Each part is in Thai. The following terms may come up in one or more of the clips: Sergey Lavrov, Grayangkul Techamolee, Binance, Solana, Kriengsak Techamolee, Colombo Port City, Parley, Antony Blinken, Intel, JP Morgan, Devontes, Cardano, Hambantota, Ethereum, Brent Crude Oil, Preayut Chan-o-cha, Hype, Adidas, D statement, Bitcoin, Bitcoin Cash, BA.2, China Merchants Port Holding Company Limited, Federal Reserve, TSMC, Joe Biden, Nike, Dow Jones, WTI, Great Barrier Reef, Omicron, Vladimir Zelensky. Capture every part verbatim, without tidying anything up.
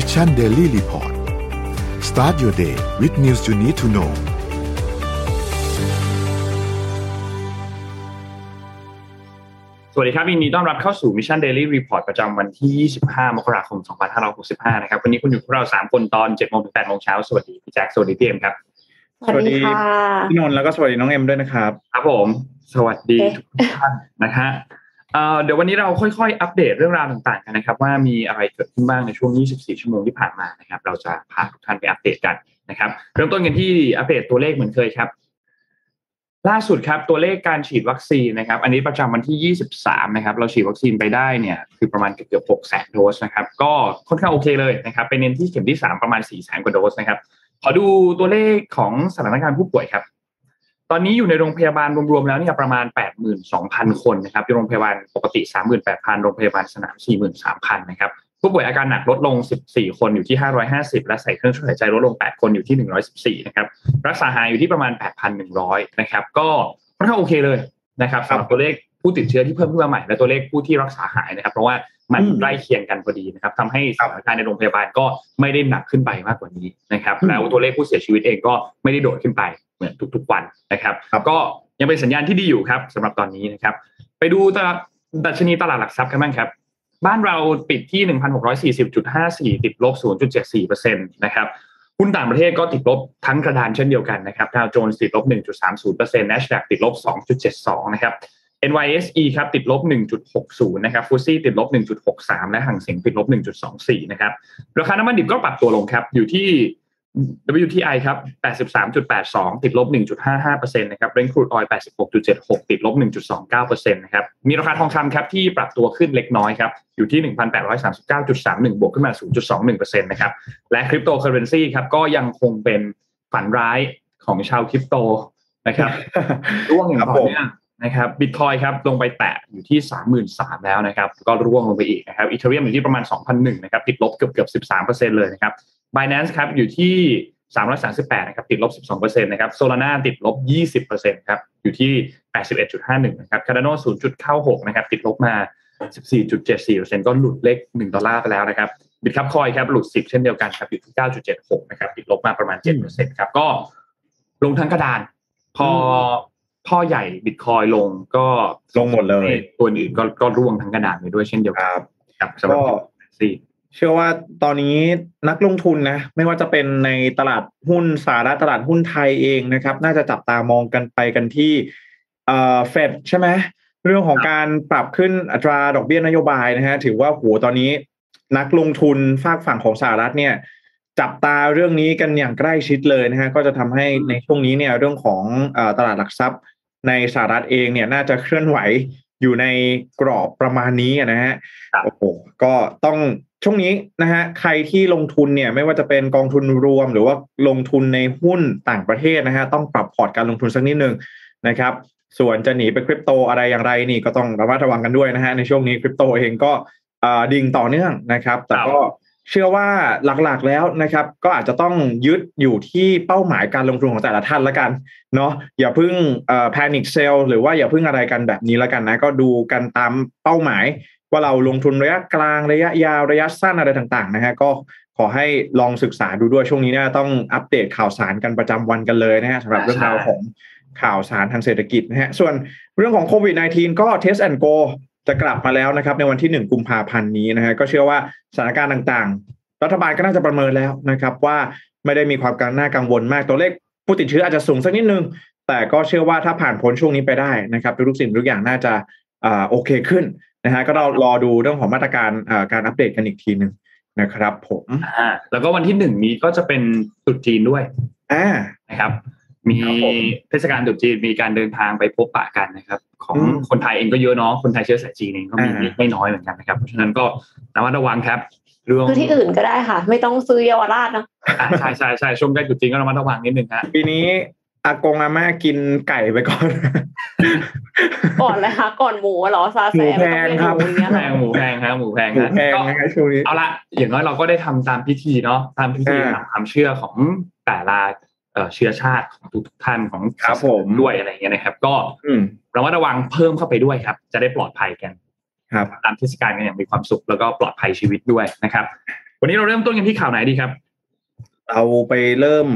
Mission Daily Report Start your day with news you need to know สวัสดีครับยินดีต้อนรับเข้าสู่ Mission Daily Report ประจำวันที่ยี่สิบห้ามกราคมสองพันห้าร้อยหกสิบห้านะครับวันนี้คุณอยู่พวกเราสามคนตอน เจ็ดโมงถึงแปดโมงเช้าสวัสดีพี่แจ็คสวัสดีพี่เอ็มครับสวัสดีค่ะพี่นนท์แล้วก็สวัสดีน้องเอ็มด้วยนะครับครับผมสวัสดีทุกท่านนะฮะเดี๋ยววันนี้เราค่อยๆอัปเดตเรื่องราวต่างๆกันนะครับว่ามีอะไรเกิดขึ้นบ้างในช่วงยี่สิบสี่ชั่วโมงที่ผ่านมานะครับเราจะพาทุกท่านไปอัปเดตกันนะครับเริ่มต้นกันที่อัปเดตตัวเลขเหมือนเคยครับล่าสุดครับตัวเลขการฉีดวัคซีนนะครับอันนี้ประจำวันที่ยี่สิบสามนะครับเราฉีดวัคซีนไปได้เนี่ยคือประมาณเกือบๆ หกแสนโดสนะครับก็ค่อนข้างโอเคเลยนะครับไปเน้นที่เข็มที่สามประมาณ สี่แสนกว่าโดสนะครับขอดูตัวเลขของสถานการณ์ผู้ป่วยครับตอนนี้อยู่ในโรงพยาบาลรวมๆแล้วเนี่ยประมาณ แปดหมื่นสองพันคนนะครับอยู่โรงพยาบาลปกติ สามหมื่นแปดพัน โรงพยาบาลสนาม สี่หมื่นสามพัน นะครับผู้ป่วยอาการหนักลดลงสิบสี่คนอยู่ที่ห้าร้อยห้าสิบและใส่เครื่องช่วยหายใจลดลงแปดคนอยู่ที่หนึ่งร้อยสิบสี่นะครับรักษาหายอยู่ที่ประมาณ แปดพันหนึ่งร้อย นะครับก็ค่อนข้างโอเคเลยนะครับสำหรับตัวเลขผู้ติดเชื้อที่เพิ่มขึ้นมาใหม่และตัวเลขผู้ที่รักษาหายนะครับเพราะว่ามันใกล้เคียงกันพอดีนะครับทำให้สถานการณ์ในโรงพยาบาลก็ไม่ได้หนักขึ้นไปมากกว่านี้นะครับแล้วตัวเลขผู้เสียชีวิตเองก็ไม่ได้โดดขึ้นไปเหมือนทุกๆวันนะครับก็ยังเป็นสัญญาณที่ดีอยู่ครับสำหรับตอนนี้นะครับไปดูตลาดดัชนีตลาดหลักทรัพย์กันบ้างครับบ้านเราปิดที่ หนึ่งพันหกร้อยสี่สิบจุดห้าสี่ ติดลบ ศูนย์จุดเจ็ดสี่เปอร์เซ็นต์ นะครับหุ้นต่างประเทศก็ติดลบทั้งกระดานเช่นเดียวกันนะครับดาวโจนส์ติดลบ หนึ่งจุดสามศูนย์เปอร์เซ็นต์ Nasdaq ติดลบ สองจุดเจ็ดสอง นะครับเอ็น วาย เอส อี ครับติดลบ หนึ่งจุดหกศูนย์ นะครับฟูซี่ติดลบ หนึ่งจุดหกสาม และหางเส็งติดลบ หนึ่งจุดสองสี่ นะครับราคาน้ำมันดิบก็ปรับตัวลงครับอยู่ที่ ดับเบิลยู ที ไอ ครับ แปดสิบสามจุดแปดสอง ติดลบ หนึ่งจุดห้าห้าเปอร์เซ็นต์ นะครับ Brent Crude Oil แปดสิบหกจุดเจ็ดหก ติดลบ หนึ่งจุดสองเก้าเปอร์เซ็นต์ นะครับมีราคาทองคำครับที่ปรับตัวขึ้นเล็กน้อยครับอยู่ที่ หนึ่งพันแปดร้อยสามสิบเก้าจุดสามหนึ่ง บวกขึ้นมา ศูนย์จุดสองหนึ่งเปอร์เซ็นต์ นะครับและคริปโตเคอเรนซีครับก็ยังคงเป็นฝันร้ายของชาวคริปโตนะครับร่วงอย่างต่อเนื่องนะครับ Bitcoin ครับลงไปแตะอยู่ที่ สามหมื่นสามพัน แล้วนะครับก็ร่วงลงไปอีกนะครับ Ethereum อยู่ที่ประมาณ สองพันหนึ่ง นะครับติดลบเกือบๆ สิบสามเปอร์เซ็นต์ เลยนะครับ Binance ครับอยู่ที่สามร้อยสามสิบแปดนะครับติดลบ สิบสองเปอร์เซ็นต์ นะครับ Solana ติดลบ ยี่สิบเปอร์เซ็นต์ ครับอยู่ที่ แปดสิบเอ็ดจุดห้าหนึ่ง นะครับ Cardano ศูนย์จุดเก้าหก นะครับติดลบมา สิบสี่จุดเจ็ดสี่เปอร์เซ็นต์ ก็หลุดเลขหนึ่งดอลลาร์ไปแล้วนะครับ Bitcoin Cash ครับหลุดสิบเช่นเดียวกันครับอยู่ที่ เก้าจุดเจ็ดหก นะครับติดลบมาประมาณ เจ็ดเปอร์เซ็นต์ ครับก็ลงทั้งกระดานพอพ่อใหญ่ Bitcoin ลงก็ลงหมดเลยตัวอื่นก็ก็ร่วงทั้งกระดานไปด้วยเช่นเดียวกันครับสำหรับซีเชื่อว่าตอนนี้นักลงทุนนะไม่ว่าจะเป็นในตลาดหุ้นสหรัฐตลาดหุ้นไทยเองนะครับน่าจะจับตามองกันไปกันที่เอ่อ Fed ใช่มั้ยเรื่องของการปรับขึ้นอัตราดอกเบี้ยนโยบายนะฮะถือว่าโหตอนนี้นักลงทุนฝากฝั่งของสหรัฐเนี่ยจับตาเรื่องนี้กันอย่างใกล้ชิดเลยนะฮะก็จะทำให้ในช่วงนี้เนี่ยเรื่องของเอ่อตลาดหลักทรัพย์ในสหรัฐเองเนี่ยน่าจะเคลื่อนไหวอยู่ในกรอบประมาณนี้นะฮะโอ้โหก็ต้องช่วงนี้นะฮะใครที่ลงทุนเนี่ยไม่ว่าจะเป็นกองทุนรวมหรือว่าลงทุนในหุ้นต่างประเทศนะฮะต้องปรับพอร์ตการลงทุนสักนิดนึงนะครับส่วนจะหนีไปคริปโตอะไรอย่างไรนี่ก็ต้องระมัดระวังกันด้วยนะฮะในช่วงนี้คริปโตเองก็ดิ่งต่อเนื่องนะครับแต่ก็เชื่อว่าหลักๆแล้วนะครับก็อาจจะต้องยึดอยู่ที่เป้าหมายการลงทุนของแต่ละท่านละกันเนาะอย่าเพิ่งเอ่อ panic sell หรือว่าอย่าเพิ่งอะไรกันแบบนี้ละกันนะก็ดูกันตามเป้าหมายว่าเราลงทุนระยะกลางระยะยาวระยะสั้นอะไรต่างๆนะฮะก็ขอให้ลองศึกษาดูด้วยช่วงนี้นะต้องอัปเดตข่าวสารกันประจำวันกันเลยนะฮะสำหรับเรื่องราวของข่าวสารทางเศรษฐกิจนะฮะส่วนเรื่องของโควิด สิบเก้า ก็ Test and Goจะกลับมาแล้วนะครับในวันที่หนึ่งกุมภาพันธ์นี้นะฮะก็เชื่อว่าสถานการณ์ต่างๆรัฐบาลก็น่าจะประเมินแล้วนะครับว่าไม่ได้มีความกังวลน่ากังวลมากตัวเลขผู้ติดเชื้ออาจจะสูงสักนิดนึงแต่ก็เชื่อว่าถ้าผ่านพ้นช่วงนี้ไปได้นะครับทุกสิ่งทุกอย่างน่าจะอ่าโอเคขึ้นนะฮะก็เรารอดูเรื่องของมาตรการอ่าการอัปเดตกันอีกทีนึงนะครับผมอ่าแล้วก็วันที่หนึ่งนี้ก็จะเป็นตรุษจีนด้วยอ่านะครับมีเทศกาลตรุษจีนมีการเดินทางไปพบปะกันนะครับของคนไทยเองก็เยอะเนาะคนไทยเชื้อสายจีนเองก็มีไม่น้อยเหมือนกันนะครับเพราะฉะนั้นก็ระมัดระวังครับเรื่องที่อื่นก็ได้ค่ะไม่ต้องซื้อเยาวราชเนาะใช่ใช่ใช่ช่วงใกล้ตรุษจีนก็ระมัดระวังนิดนึงฮะปีนี้อากงอาม่ากินไก่ไปก่อนก่อนเลยค่ะก่อนหมูเหรอซาแซมต้องเป็นหมูเนี้ยแพงหมูแพงฮะหมูแพงนะก็เอาละอย่างน้อยเราก็ได้ทำตามพิธีเนาะตามพิธีตามความเชื่อของแต่ละเชื้อชาติของทุกท่านของครับผมด้วยอะไรเงี้ยนะครับก็ระมัดระวังเพิ่มเข้าไปด้วยครับจะได้ปลอดภัยกันครับตามเทศกาลกันอย่างมีความสุขแล้วก็ปลอดภัยชีวิตด้วยนะครับ วันนี้เราเริ่มต้นกันที่ข่าวไหนดีครับเราไปเริ่ม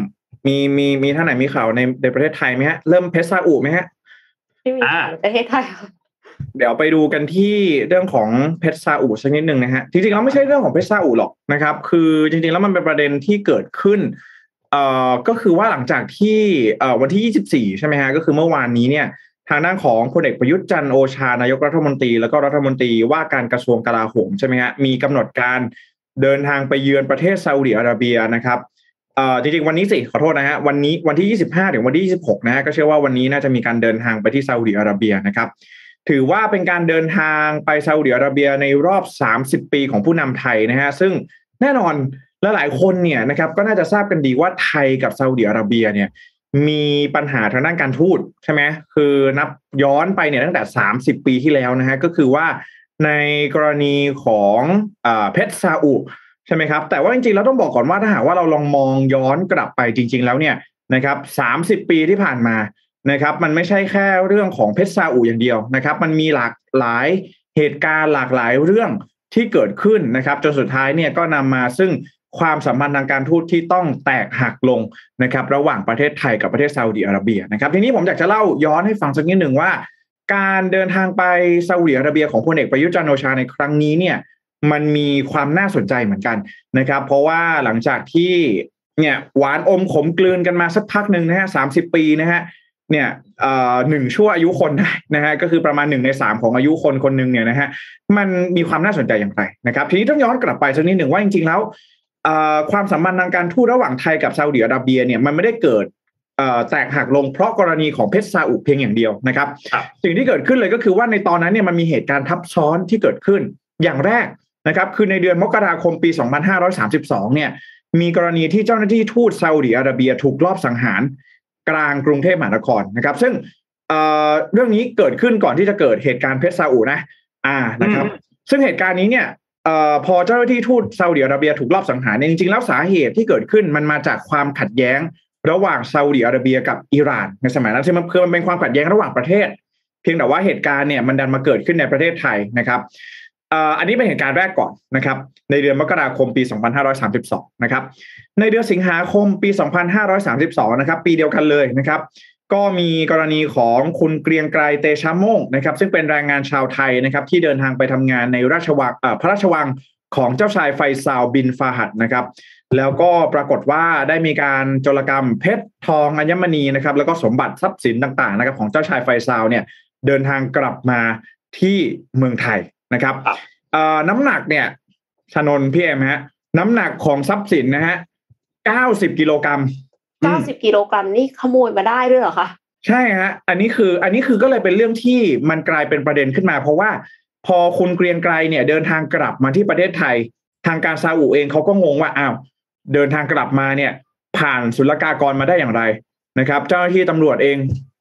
มีมีมีท่านไหนมีข่าวในในประเทศไทยไหมฮะเริ่มเพชรซาอุไหมฮะไม่มีประเทศไทยเดี๋ยวไปดูกันที่เรื่องของเพชรซาอุสักนิดนึงนะฮะจริงๆแล้วไม่ใช่เรื่องของเพชรซาอุหรอกนะครับคือจริงๆแล้วมันเป็นประเด็นที่เกิดขึ้นเอ่อก็คือว่าหลังจากที่เอ่อวันที่ยี่สิบสี่ใช่ไหมฮะก็คือเมื่อวานนี้เนี่ยทางด้านของพลเอกประยุทธ์จันทร์โอชานายกรัฐมนตรีแล้วก็รัฐมนตรีว่าการกระทรวงกลาโหมใช่ไหมฮะมีกำหนดการเดินทางไปเยือนประเทศซาอุดิอาระเบียนะครับเอ่อจริงๆวันนี้สิขอโทษนะฮะวันนี้วันที่ยี่สิบห้าถึงวันที่ยี่สิบหกนะฮะก็เชื่อว่าวันนี้น่าจะมีการเดินทางไปที่ซาอุดิอาระเบียนะครับถือว่าเป็นการเดินทางไปซาอุดิอาระเบียในรอบสามสิบปีของผู้นำไทยนะฮะซึ่งแน่นอนและหลายคนเนี่ยนะครับก็น่าจะทราบกันดีว่าไทยกับซาอุดิอาระเบียเนี่ยมีปัญหาทางด้านการทูตใช่ไหมคือนับย้อนไปเนี่ยตั้งแต่สามสิบปีที่แล้วนะฮะก็คือว่าในกรณีของเอ่อเพชรซาอุใช่ไหมครับแต่ว่าจริงๆแล้วต้องบอกก่อนว่าถ้าหากว่าเราลองมองย้อนกลับไปจริงๆแล้วเนี่ยนะครับสามสิบปีที่ผ่านมานะครับมันไม่ใช่แค่เรื่องของเพชรซาอุอย่างเดียวนะครับมันมีหลากหลายเหตุการณ์หลากหลายเรื่องที่เกิดขึ้นนะครับจนสุดท้ายเนี่ยก็นำมาซึ่งความสัมพันธ์ทางการทูตที่ต้องแตกหักลงนะครับระหว่างประเทศไทยกับประเทศซาอุดิอาระเบียนะครับทีนี้ผมอยากจะเล่าย้อนให้ฟังสักนิดหนึ่งว่าการเดินทางไปซาอุดิอาระเบียของพลเอกประยุทธ์จันทร์โอชาในครั้งนี้เนี่ยมันมีความน่าสนใจเหมือนกันนะครับเพราะว่าหลังจากที่เนี่ยหวานอมขมกลืนกันมาสักพักนึงนะฮะสามสิบปีนะฮะเนี่ยเอ่อหนึ่งชั่วอายุคนได้นะฮะก็คือประมาณหนึ่งในสามของอายุคนคนนึงเนี่ยนะฮะมันมีความน่าสนใจอย่างไรนะครับทีนี้ต้องย้อนกลับไปสักนิดนึงว่าจริงๆแล้วความสัมพันธ์ทางการทูตระหว่างไทยกับซาอุดิอาระเบียเนี่ยมันไม่ได้เกิดแตกหักลงเพราะกรณีของเพชรซาอุเพียงอย่างเดียวนะครับสิ่งที่เกิดขึ้นเลยก็คือว่าในตอนนั้นเนี่ยมันมีเหตุการณ์ทับซ้อนที่เกิดขึ้นอย่างแรกนะครับคือในเดือนมกราคมปีสองพันห้าร้อยสามสิบสองเนี่ยมีกรณีที่เจ้าหน้าที่ทูตซาอุดิอาระเบียถูกลอบสังหารกลางกรุงเทพมหานครนะครับซึ่งเรื่องนี้เกิดขึ้นก่อนที่จะเกิดเหตุการณ์เพชรซาอุนะอ่านะครับซึ่งเหตุการณ์นี้เนี่ยเอ่อพอเจ้าหน้าที่ทูตซาอุดิอาระเบียถูกลอบสังหารเนี่ยจริงๆแล้วสาเหตุที่เกิดขึ้นมันมาจากความขัดแย้งระหว่างซาอุดิอาระเบียกับอิหร่านในสมัยนั้นซึ่งมันคือมันเป็นความขัดแย้งระหว่างประเทศเพียงแต่ว่าเหตุการณ์เนี่ยมันดันมาเกิดขึ้นในประเทศไทยนะครับเอ่ออันนี้เป็นเหตุการณ์แรกก่อนนะครับในเดือนมกราคมปีสองพันห้าร้อยสามสิบสองนะครับในเดือนสิงหาคมปีสองพันห้าร้อยสามสิบสองนะครับปีเดียวกันเลยนะครับก็มีกรณีของคุณเกรียงไกรเตชะม่งนะครับซึ่งเป็นแรงงานชาวไทยนะครับที่เดินทางไปทำงานในราชวังพระราชวังของเจ้าชายไฟซาลบินฟาฮัดนะครับแล้วก็ปรากฏว่าได้มีการโจรกรรมเพชรทองอัญมณีนะครับแล้วก็สมบัติทรัพย์สินต่างๆนะครับของเจ้าชายไฟซาลเนี่ยเดินทางกลับมาที่เมืองไทยนะครับน้ำหนักเนี่ยชนนพี่เอ็มฮะน้ำหนักของทรัพย์สินนะฮะเก้าสิบกิโลกรัมเก้าสิบกิโลกรัมนี่ขโมยมาได้ด้วยเหรอคะใช่ฮะอันนี้คืออันนี้คือก็เลยเป็นเรื่องที่มันกลายเป็นประเด็นขึ้นมาเพราะว่าพอคุณเกรียงไกรเนี่ยเดินทางกลับมาที่ประเทศไทยทางการซาอุเองเขาก็งงว่าอ้าวเดินทางกลับมาเนี่ยผ่านศุลกากรมาได้อย่างไรนะครับเจ้าหน้าที่ตำรวจเอง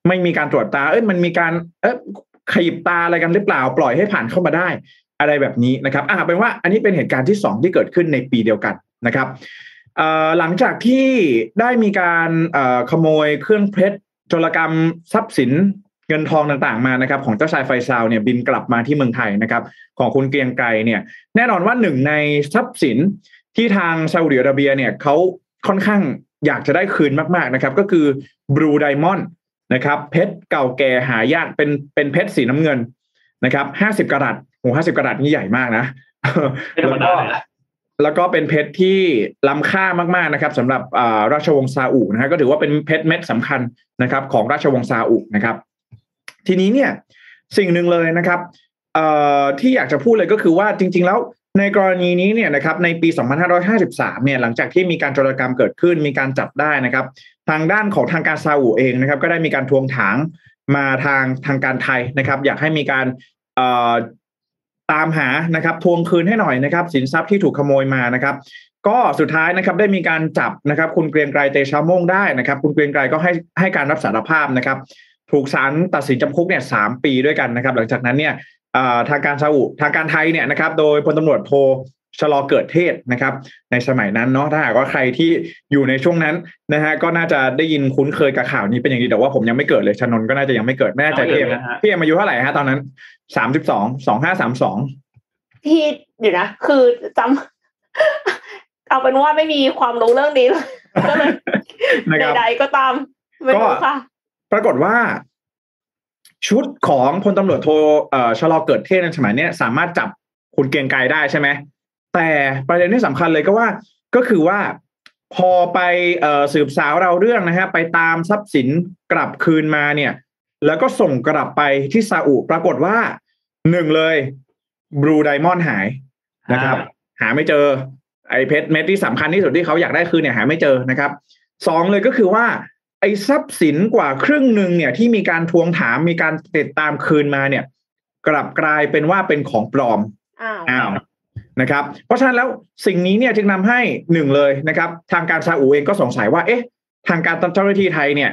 ไม่มีการตรวจตาเอ้ยมันมีการเอ้ยขยิบตาอะไรกันหรือเปล่าปล่อยให้ผ่านเข้ามาได้อะไรแบบนี้นะครับอ่ะเป็นว่าอันนี้เป็นเหตุการณ์ที่สองที่เกิดขึ้นในปีเดียวกันนะครับหลังจากที่ได้มีการขโมยเครื่องเพชรโจรกรรมทรัพย์สินเงินทองต่างๆมานะครับของเจ้าชายไฟซาลเนี่ยบินกลับมาที่เมืองไทยนะครับของคุณเกรียงไกรเนี่ยแน่นอนว่าหนึ่งในทรัพย์สินที่ทางซาอุดิอาระเบียเนี่ยเขาค่อนข้างอยากจะได้คืนมากๆนะครับก็คือบลูไดมอนด์นะครับเพชรเก่าแก่หายากเป็นเป็นเพชรสีน้ำเงินนะครับห้าสิบกะรัตโอ้ห้าสิบกะรัตนี่ใหญ่มากนะแล้วก็แล้วก็เป็นเพชรที่ล้ำค่ามากๆนะครับสำหรับราชวงศ์ซาอุนะฮะก็ถือว่าเป็นเพชรเม็ดสำคัญนะครับของราชวงศ์ซาอุนะครับทีนี้เนี่ยสิ่งหนึ่งเลยนะครับที่อยากจะพูดเลยก็คือว่าจริงๆแล้วในกรณีนี้เนี่ยนะครับในปีสองพันห้าร้อยห้าสิบสามเนี่ยหลังจากที่มีการโจรกรรมเกิดขึ้นมีการจับได้นะครับทางด้านของทางการซาอุเองนะครับก็ได้มีการทวงถามมาทางทางการไทยนะครับอยากให้มีการตามหานะครับทวงคืนให้หน่อยนะครับสินทรัพย์ที่ถูกขโมยมานะครับก็สุดท้ายนะครับได้มีการจับนะครับคุณเกรียงไกรเตชะม่งได้นะครับคุณเกรียงไกรก็ให้ให้การรับสารภาพนะครับถูกศาลตัดสินจำคุกเนี่ยสามปีด้วยกันนะครับหลังจากนั้นเนี่ยทางการซาอุทางการไทยเนี่ยนะครับโดยพลตำรวจโทชลอเกิดเทศนะครับในสมัยนั้นเนาะถ้าหากว่าใครที่อยู่ในช่วงนั้นนะฮะก็น่าจะได้ยินคุ้นเคยกับข่าวนี้เป็นอย่างดีแต่ว่าผมยังไม่เกิดเลยชนนก็น่าจะยังไม่เกิดแม่ใจเพียงพี่อายุเท่าไหร่ฮะตอนนั้นสามสิบสอง สองห้าสามสองพี่เดี๋ยวนะคือจำ เอาเป็นว่าไม่มีความรู้เรื่องนี้เลยก็เลยใดๆก็ตามไม่รู้ค่ะปรากฏว่าชุดของพลตำรวจโทชลอเกิดเทศในสมัยนี้สามารถจับคุณเกรียงไกรได้ใช่ไหมแต่ประเด็นที่สำคัญเลยก็ว่าก็คือว่าพอไปสืบสาวเราเรื่องนะฮะไปตามทรัพย์สินกลับคืนมาเนี่ยแล้วก็ส่งกลับไปที่ซาอุปรากฏว่าหนึ่งเลยบลูไดมอนด์หายนะครับหาไม่เจอไอ้เพชรเม็ดที่สำคัญที่สุดที่เขาอยากได้คือเนี่ยหาไม่เจอนะครับสองเลยก็คือว่าไอ้ทรัพย์สินกว่าครึ่งหนึ่งเนี่ยที่มีการทวงถามมีการติดตามคืนมาเนี่ยกลับกลายเป็นว่าเป็นของปลอมอ้าวอ้าวนะครับเพราะฉะนั้นแล้วสิ่งนี้เนี่ยจึงนำให้หนึ่งเลยนะครับทางการซาอุเองก็สงสัยว่าเอ๊ะทางการเจ้าหน้าที่ไทยเนี่ย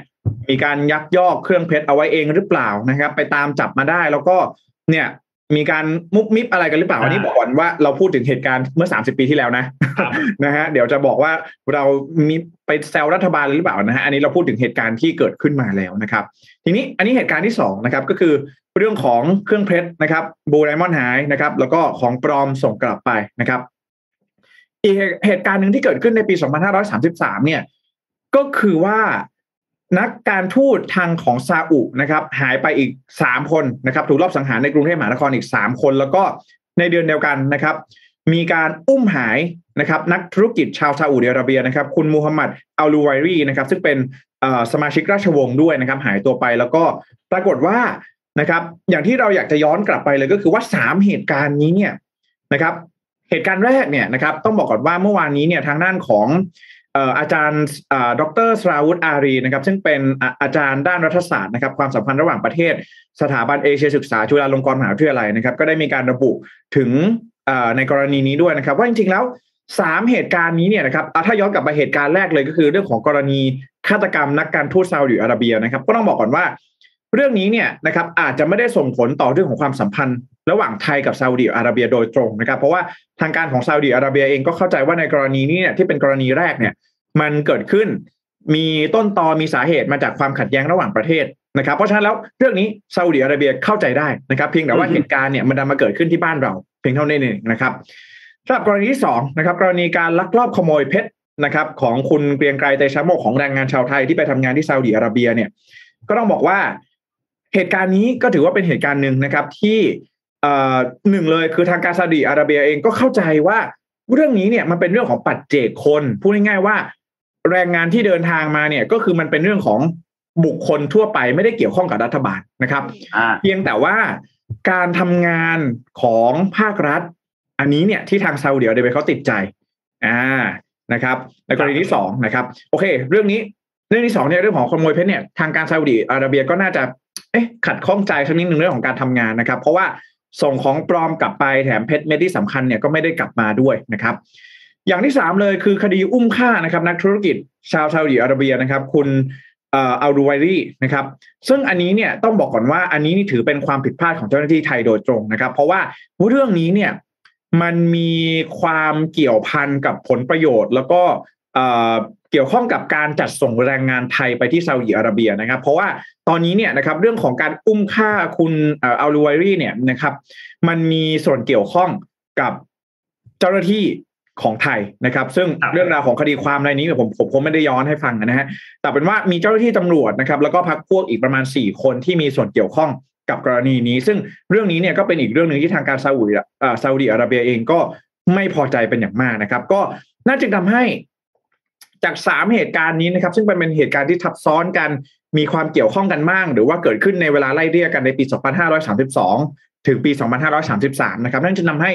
มีการยักยอกเครื่องเพชรเอาไว้เองหรือเปล่านะครับไปตามจับมาได้แล้วก็เนี่ยมีการมุบมิบอะไรกันหรือเปล่าอันนี้บอกก่อนว่าเราพูดถึงเหตุการณ์เมื่อสามสิบปีที่แล้วนะ นะฮะเดี๋ยวจะบอกว่าเรามีไปแซวรัฐบาลหรือเปล่านะฮะอันนี้เราพูดถึงเหตุการณ์ที่เกิดขึ้นมาแล้วนะครับทีนี้อันนี้เหตุการณ์ที่สองนะครับก็คือเรื่องของเครื่องเพชรนะครับบูไดมอนด์หายนะครับแล้วก็ของปลอมส่งกลับไปนะครับอีกเหตุการณ์นึงที่เกิดขึ้นในปีสองพันห้าร้อยสามสิบสามเนี่ยก็คือว่านักการทูตทางของซาอุนะครับหายไปอีกสามคนนะครับถูกลอบสังหารในกรุงเทพมหานครอีกสามคนแล้วก็ในเดือนเดียวกันนะครับมีการอุ้มหายนะครับนักธุรกิจชาวซาอุดิอาระเบียนะครับคุณมูฮัมหมัดอัลลูไวรีนะครับซึ่งเป็นสมาชิกราชวงศ์ด้วยนะครับหายตัวไปแล้วก็ปรากฏว่านะครับอย่างที่เราอยากจะย้อนกลับไปเลยก็คือว่าสามเหตุการณ์นี้เนี่ยนะครับเหตุการณ์แรกเนี่ยนะครับต้องบอกก่อนว่าเมื่อวานนี้เนี่ยทางด้านของอาจารย์ดร.สราวุธอารีนะครับซึ่งเป็นอาจารย์ด้านรัฐศาสตร์นะครับความสัมพันธ์ระหว่างประเทศสถาบันเอเชียศึกษาจุฬาลงกรณ์มหาวิทยาลัยนะครับก็ได้มีการระบุถึงในกรณีนี้ด้วยนะครับว่าจริงๆแล้วสามเหตุการณ์นี้เนี่ยนะครับถ้าย้อนกลับไปเหตุการณ์แรกเลยก็คือเรื่องของกรณีฆาตกรรมนักการทูตซาอุดิอาระเบียนะครับก็ต้องบอกก่อนว่าเรื่องนี้เนี่ยนะครับอาจจะไม่ได้ส่งผลต่อเรื่องของความสัมพันธ์ระหว่างไทยกับซาอุดิอาระเบียโดยตรงนะครับเพราะว่าทางการของซาอุดิอาระเบียเองก็เข้าใจว่าในกรณีนี้เนี่ยที่เป็นกรณีแรกเนี่ยมันเกิดขึ้นมีต้นตอมีสาเหตุมาจากความขัดแย้งระหว่างประเทศนะครับเพราะฉะนั้นแล้วเรื่องนี้ซาอุดิอาระเบียเข้าใจได้นะครับเพียงแต่ว่าเหตุการณ์เนี่ยมันดันมาเกิดขึ้นที่บ้านเราเพียงเท่านั้นเองนะครับสำหรับกรณีที่สองนะครับกรณีการลักลอบขโมยเพชรนะครับของคุณเกรียงไกร เตชะโมกของแรงงานชาวไทยที่ไปทำงานที่ซาอุดิอาระเบียเนี่ยก็ต้องบอกว่าเหตุการณ์นี้ก็ถือว่าเป็นเหตุการณ์นึงนะครับที่หนึ่งเลยคือทางการซาอุดิอาระเบียเองก็เข้าใจว่าเรื่องนี้เนี่ยมันเป็นเรื่องของปัจเจกคนพูดง่ายๆว่าแรงงานที่เดินทางมาเนี่ยก็คือมันเป็นเรื่องของบุคคลทั่วไปไม่ได้เกี่ยวข้องกับรัฐบาลนะครับเพียงแต่ว่าการทำงานของภาครัฐอันนี้เนี่ยที่ทางซาอุดิอาระเบียเขาติดใจอ่านะครับในกรณีที่สองนะครับโอเคเรื่องนี้เรื่องที่สองเนี่ยเรื่องของขโมยเพชรเนี่ยทางการซาอุดิอาระเบียก็น่าจะเอ๊ะขัดข้องใจสักนิดนึงเรื่องของการทำงานนะครับเพราะว่าส่งของปลอมกลับไปแถมเพชรเม็ดที่สำคัญเนี่ยก็ไม่ได้กลับมาด้วยนะครับอย่างที่สามเลยคือคดีอุ้มฆ่านะครับนักธุรกิจชาวซาอุดิอาระเบียนะครับคุณเอ่ออัลรูไวรีนะครับซึ่งอันนี้เนี่ยต้องบอกก่อนว่าอันนี้นี่ถือเป็นความผิดพลาดของเจ้าหน้าที่ไทยโดยตรงนะครับเพราะว่าเรื่องนี้เนี่ยมันมีความเกี่ยวพันกับผลประโยชน์แล้วก็เอ่อเกี่ยวข้องกับการจัดส่งแรงงานไทยไปที่ซาอุดิอาระเบียนะครับเพราะว่าตอนนี้เนี่ยนะครับเรื่องของการอุ้มฆ่าคุณอัลรูไวรีเนี่ยนะครับมันมีส่วนเกี่ยวข้องกับเจ้าหน้าที่ของไทยนะครับซึ่งเรื่องราวของคดีความรายนี้ผมผมคงไม่ได้ย้อนให้ฟังนะฮะแต่เป็นว่ามีเจ้าหน้าที่ตำรวจนะครับแล้วก็พรรคพวกอีกประมาณสี่คนที่มีส่วนเกี่ยวข้องกับกรณีนี้ซึ่งเรื่องนี้เนี่ยก็เป็นอีกเรื่องนึงที่ทางการซาอุดิอ่าซาอุดิอาระเบียเองก็ไม่พอใจเป็นอย่างมากนะครับก็น่าจะทำให้จากสามเหตุการณ์นี้นะครับซึ่งเป็นเหตุการณ์ที่ทับซ้อนกันมีความเกี่ยวข้องกันมากหรือว่าเกิดขึ้นในเวลาไล่เรียกกันในปีสองพันห้าร้อยสามสิบสองถึงปีสองพันห้าร้อยสามสิบสามนะครับนั่นจึงนำให้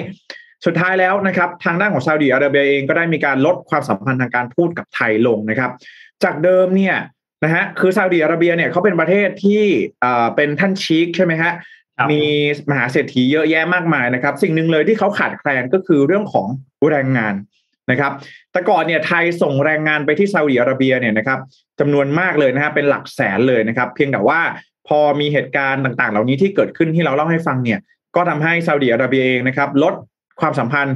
สุดท้ายแล้วนะครับทางด้านของซาอุดิอาระเบียเองก็ได้มีการลดความสัมพันธ์ทางการทูตกับไทยลงนะครับจากเดิมเนี่ยนะฮะคือซาอุดิอาระเบียเนี่ยเขาเป็นประเทศที่อ่าเป็นท่านชีคใช่ไหมฮะมีมหาเศรษฐีเยอะแยะมากมายนะครับสิ่งหนึ่งเลยที่เขาขาดแคลนก็คือเรื่องของแรงงานนะครับแต่ก่อนเนี่ยไทยส่งแรงงานไปที่ซาอุดิอาระเบียเนี่ยนะครับจำนวนมากเลยนะฮะเป็นหลักแสนเลยนะครับเพียงแต่ว่าพอมีเหตุการณ์ต่างๆเหล่านี้ที่เกิดขึ้นที่เราเล่าให้ฟังเนี่ยก็ทำให้ซาอุดิอาระเบียเองนะครับลดความสัมพันธ์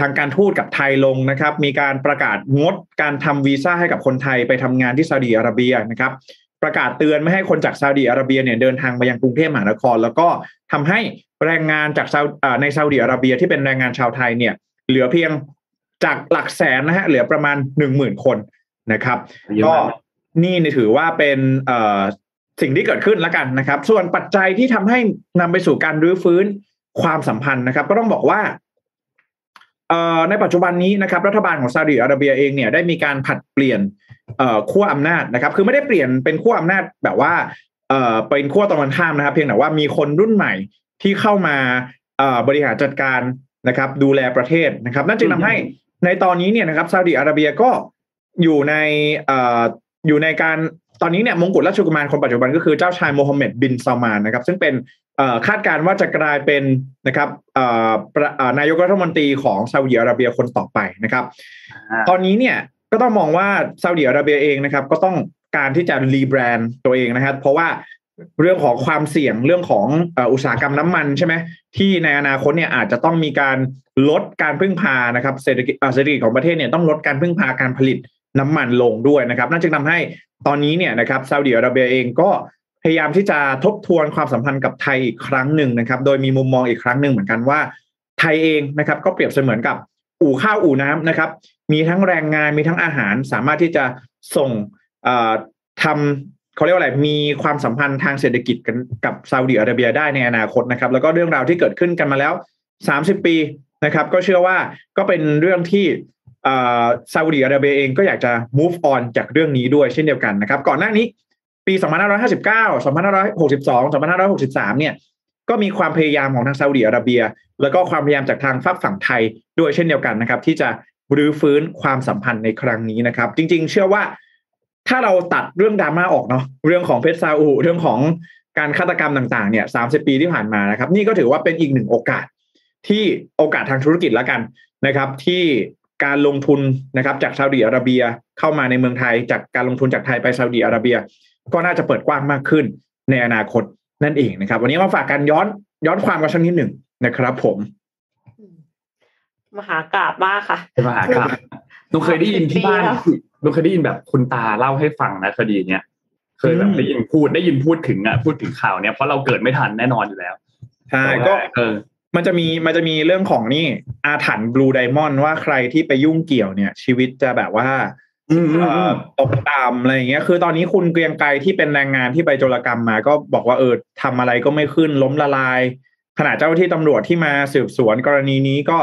ทางการทูตกับไทยลงนะครับมีการประกาศงดการทำวีซ่าให้กับคนไทยไปทำงานที่ซาอุดิอาระเบียนะครับประกาศเตือนไม่ให้คนจากซาอุดิอาระเบียเนี่ยเดินทางมายังกรุงเทพมหานครแล้วก็ทำให้แรงงานจากในซาอุดิอาระเบียที่เป็นแรงงานชาวไทยเนี่ยเหลือเพียง จากหลักแสนนะฮะเหลือประมาณ หนึ่งหมื่น คนนะครับก็นี่ถือว่าเป็นสิ่งที่เกิดขึ้นแล้วกันนะครับส่วนปัจจัยที่ทำให้นำไปสู่การรื้อฟื้นความสัมพันธ์นะครับก็ต้องบอกว่าในปัจจุบันนี้นะครับรัฐบาลของซาอุดิอาระเบียเองเนี่ยได้มีการผัดเปลี่ยนขั้วอำนาจนะครับคือไม่ได้เปลี่ยนเป็นขั้วอำนาจแบบว่าเป็นขั้วตรงกันข้ามนะครับเพียงแต่ว่ามีคนรุ่นใหม่ที่เข้ามาบริหารจัดการนะครับดูแลประเทศนะครับนั่นจึงทำให้ในตอนนี้เนี่ยนะครับซาอุดิอาระเบียก็อยู่ในอยู่ในการตอนนี้เนี่ยมงกุฎราชกุมารคนปัจจุบันก็คือเจ้าชายโมฮัมเหม็ดบินซาลมานนะครับซึ่งเป็นคาดการณ์ว่าจะกลายเป็นนะครับนายกรัฐมนตรีของซาอุดิอาระเบียคนต่อไปนะครับตอนนี้เนี่ยก็ต้องมองว่าซาอุดิอาระเบียเองนะครับก็ต้องการที่จะรีแบรนด์ตัวเองนะครับเพราะว่าเรื่องของความเสี่ยงเรื่องของอุตสาหกรรมน้ำมันใช่ไหมที่ในอนาคตเนี่ยอาจจะต้องมีการลดการพึ่งพานะครับเศรษฐกิจเศรษฐกิจของประเทศเนี่ยต้องลดการพึ่งพาการผลิตน้ำมันลงด้วยนะครับนั่นจึงทำให้ตอนนี้เนี่ยนะครับซาอุดิอาระเบียเองก็พยายามที่จะทบทวนความสัมพันธ์กับไทยอีกครั้งหนึ่งนะครับโดยมีมุมมองอีกครั้งหนึ่งเหมือนกันว่าไทยเองนะครับก็เปรียบเสมือนกับอู่ข้าวอู่น้ำนะครับมีทั้งแรงงานมีทั้งอาหารสามารถที่จะส่งทำเขาเรียกว่าอะไรมีความสัมพันธ์ทางเศรษฐกิจกันกับซาอุดิอาระเบียได้ในอนาคตนะครับแล้วก็เรื่องราวที่เกิดขึ้นกันมาแล้วสามสิบปีนะครับก็เชื่อว่าก็เป็นเรื่องที่ซาอุดิอาระเบียเองก็อยากจะ move on จากเรื่องนี้ด้วยเช่นเดียวกันนะครับก่อนหน้านี้ปีสองพันห้าร้อยห้าสิบเก้า สองพันห้าร้อยหกสิบสอง สองพันห้าร้อยหกสิบสามเนี่ยก็มีความพยายามของทางซาอุดิอาระเบียแล้วก็ความพยายามจากทางฝั่งไทยด้วยเช่นเดียวกันนะครับที่จะรื้อฟื้นความสัมพันธ์ในครั้งนี้นะครับจริงๆเชื่อว่าถ้าเราตัดเรื่องดราม่าออกเนาะเรื่องของเพชรซาอุเรื่องของการฆาตกรรมต่างๆเนี่ยสามสิบปีที่ผ่านมานะครับนี่ก็ถือว่าเป็นอีกหนึ่งโอกาสที่โอกาสทางธุรกิจแล้วกันนะครับที่การลงทุนนะครับจากซาอุดิอาระเบียเข้ามาในเมืองไทยจากการลงทุนจากไทยไปซาอุดิอาระเบียก็น่าจะเปิดกว้างมากขึ้นในอนาคตนั่นเองนะครับวันนี้มาฝากกันย้อนย้อนความกันสักนิดหนึ่งนะครับผมมหากาพย์มากค่ะเป็นมหากาพย์หนูเคยได้ยินที่บ้านหนูเคยได้ยินแบบคุณตาเล่าให้ฟังนะคดีเนี้ยเคยแบบได้ยินพูดได้ยินพูดถึงอ่ะพูดถึงข่าวเนี้ยเพราะเราเกิดไม่ทันแน่นอนอยู่แล้วใช่ก็เออมันจะมีมันจะมีเรื่องของนี่อาถรรพ์บลูไดมอนด์ว่าใครที่ไปยุ่งเกี่ยวเนี่ยชีวิตจะแบบว่าตกต่ำอะไรอย่างเงี้ยคือตอนนี้คุณเกรียงไกรที่เป็นแรงงานที่ไปโจรกรรมมาก็บอกว่าเออทำอะไรก็ไม่ขึ้นล้มละลายขณะเจ้าหน้าที่ตำรวจที่มาสืบสวนกรณีนี้ก็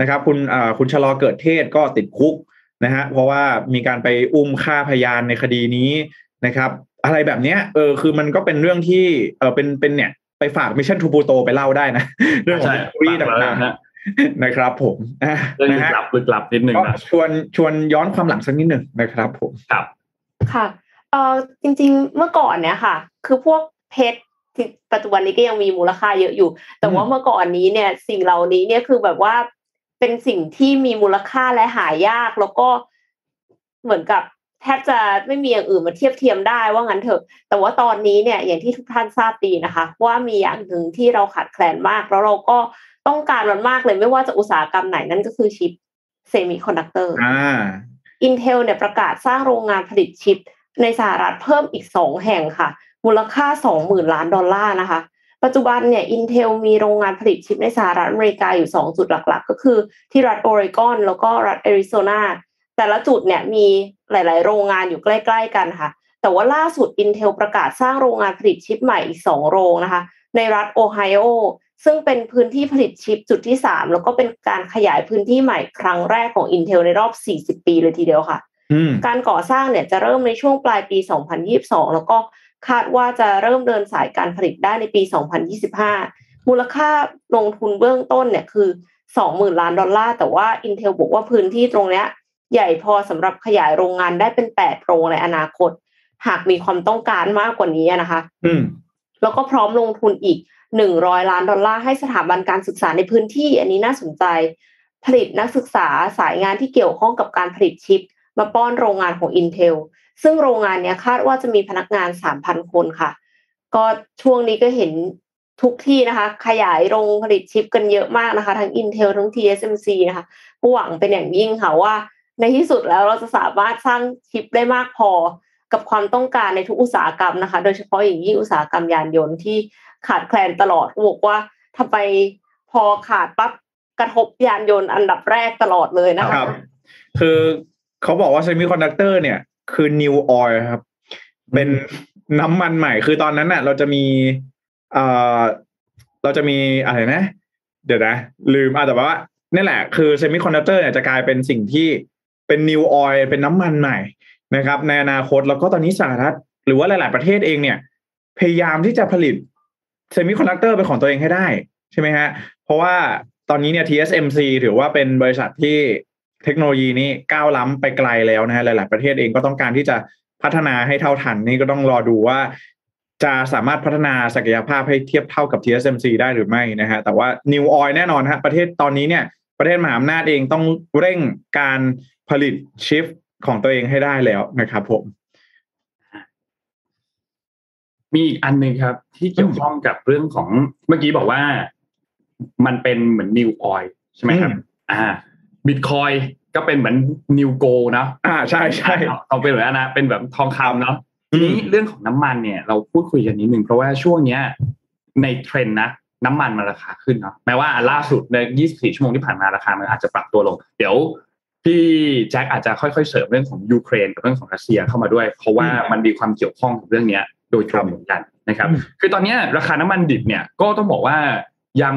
นะครับคุณเอ่อคุณชะลอเกิดเทศก็ติดคุกนะฮะเพราะว่ามีการไปอุ้มฆ่าพยานในคดีนี้นะครับอะไรแบบเนี้ยเออคือมันก็เป็นเรื่องที่เออเป็นเป็นเนี่ยไปฝากมิชชั่นทูปูโตไปเล่าได้นะเรื่องของคุยต่างๆนะครับผมเรื่องลึกลับลึกลับนิดนึงนะชวนชวนย้อนความหลังสักนิดหนึ่งนะครับผมครับค่ะเอ่อจริงๆเมื่อก่อนเนี่ยค่ะคือพวกเพชรปัจจุบันนี้ก็ยังมีมูลค่าเยอะอยู่แต่ว่าเมื่อก่อนนี้เนี่ยสิ่งเหล่านี้เนี่ยคือแบบว่าเป็นสิ่งที่มีมูลค่าและหายากแล้วก็เหมือนกับแทบจะไม่มีอย่างอื่นมาเทียบเทียมได้ว่างั้นเถอะแต่ว่าตอนนี้เนี่ยอย่างที่ทุกท่านทราบดีนะคะว่ามีอย่างหนึ่งที่เราขาดแคลนมากแล้วเราก็ต้องการมันมากเลยไม่ว่าจะอุตสาหกรรมไหนนั่นก็คือชิปเซมิคอนดักเตอร์ Intel เนี่ยประกาศสร้างโรงงานผลิตชิปในสหรัฐเพิ่มอีกสองแห่งค่ะมูลค่า สองหมื่น ล้านดอลลาร์นะคะปัจจุบันเนี่ย Intel มีโรงงานผลิตชิปในสหรัฐอเมริกาอยู่สองจุดหลักๆก็คือที่รัฐโอเรกอนแล้วก็รัฐแอริโซนาแต่ละจุดเนี่ยมีหลายๆโรงงานอยู่ใกล้ๆกันค่ะแต่ว่าล่าสุด Intel ประกาศสร้างโรงงานผลิตชิปใหม่อีกสองโรงนะคะในรัฐโอไฮโอซึ่งเป็นพื้นที่ผลิตชิปจุดที่สามแล้วก็เป็นการขยายพื้นที่ใหม่ครั้งแรกของ Intel ในรอบสี่สิบปีเลยทีเดียวค่ะการก่อสร้างเนี่ยจะเริ่มในช่วงปลายปีสองพันยี่สิบสองแล้วก็คาดว่าจะเริ่มเดินสายการผลิตได้ในปีสองพันยี่สิบห้ามูลค่าลงทุนเบื้องต้นเนี่ยคือ สองหมื่น ล้านดอลลาร์แต่ว่า Intel บอกว่าพื้นที่ตรงเนี้ยใหญ่พอสำหรับขยายโรงงานได้เป็นแปดโรงในอนาคตหากมีความต้องการมากกว่านี้นะคะแล้วก็พร้อมลงทุนอีกหนึ่งร้อยล้านดอลลาร์ให้สถาบันการศึกษาในพื้นที่อันนี้น่าสนใจผลิตนักศึกษาสายงานที่เกี่ยวข้องกับการผลิตชิปมาป้อนโรงงานของ Intel ซึ่งโรงงานเนี้ยคาดว่าจะมีพนักงาน สามพัน คนค่ะก็ช่วงนี้ก็เห็นทุกที่นะคะขยายโรงผลิตชิปกันเยอะมากนะคะทั้ง Intel ทั้ง ที เอส เอ็ม ซี นะคะก็หวังเป็นอย่างยิ่งค่ะว่าในที่สุดแล้วเราจะสามารถสร้างชิปได้มากพอกับความต้องการในทุกอุตสาหกรรมนะคะโดยเฉพาะอย่างยิ่งอุตสาหกรรมยานยนต์ที่ขาดแคลนตลอดบอกว่าทำไมพอขาดปั๊บ กระทบยานยนต์อันดับแรกตลอดเลยนะคะคือเขาบอกว่าเซมิคอนดักเตอร์เนี่ยคือนิวออยล์ครับเป็นน้ำมันใหม่คือตอนนั้นน่ะเราจะมีเอ่อเราจะมีอะไรนะเดี๋ยวนะลืมอ่ะแต่ว่านี่แหละคือเซมิคอนดักเตอร์เนี่ยจะกลายเป็นสิ่งที่เป็นนิวออยล์เป็นน้ำมันใหม่นะครับในอนาคตแล้วก็ตอนนี้สหรัฐหรือว่าหลายๆประเทศเองเนี่ยพยายามที่จะผลิตเซมิคอนดักเตอร์เป็นของตัวเองให้ได้ใช่ไหมฮะเพราะว่าตอนนี้เนี่ย ที เอส เอ็ม ซี ถือว่าเป็นบริษัทที่เทคโนโลยีนี้ก้าวล้ำไปไกลแล้วนะฮะหลายๆประเทศเองก็ต้องการที่จะพัฒนาให้เท่าทันนี่ก็ต้องรอดูว่าจะสามารถพัฒนาศักยภาพให้เทียบเท่ากับ ที เอส เอ็ม ซี ได้หรือไม่นะฮะแต่ว่า New Oil แน่นอนฮะประเทศตอนนี้เนี่ยประเทศมหาอำนาจเองต้องเร่งการผลิตชิปของตัวเองให้ได้แล้วนะครับผมมีอีกอันนึงครับที่เกี่ยวข้องกับเรื่องของเมื่อกี้บอกว่ามันเป็นเหมือน New Oil ใช่ไหมครับอ่า Bitcoin ก็เป็นเหมือน New Gold เนาะอ่าใช่ๆเอาเป็นแบบนั้นนะเป็นแบบทองคำเนาะทีนี้เรื่องของน้ำมันเนี่ยเราพูดคุยกันนิดนึงเพราะว่าช่วงเนี้ยในเทรนด์นะน้ำมันมันราคาขึ้นเนาะแม้ว่าล่าสุดในยี่สิบสี่ชั่วโมงที่ผ่านมาราคามันอาจจะปรับตัวลงเดี๋ยวพี่แจ็คอาจจะค่อยๆเสริมเรื่องของยูเครนกับเรื่องของรัสเซียเข้ามาด้วยเพราะว่ามันมีความเกี่ยวข้องกับเรื่องเนี้ยโดยตรงเหมือนกันนะครับคือตอนนี้ราคาน้ำมันดิบเนี่ยก็ต้องบอกว่ายัง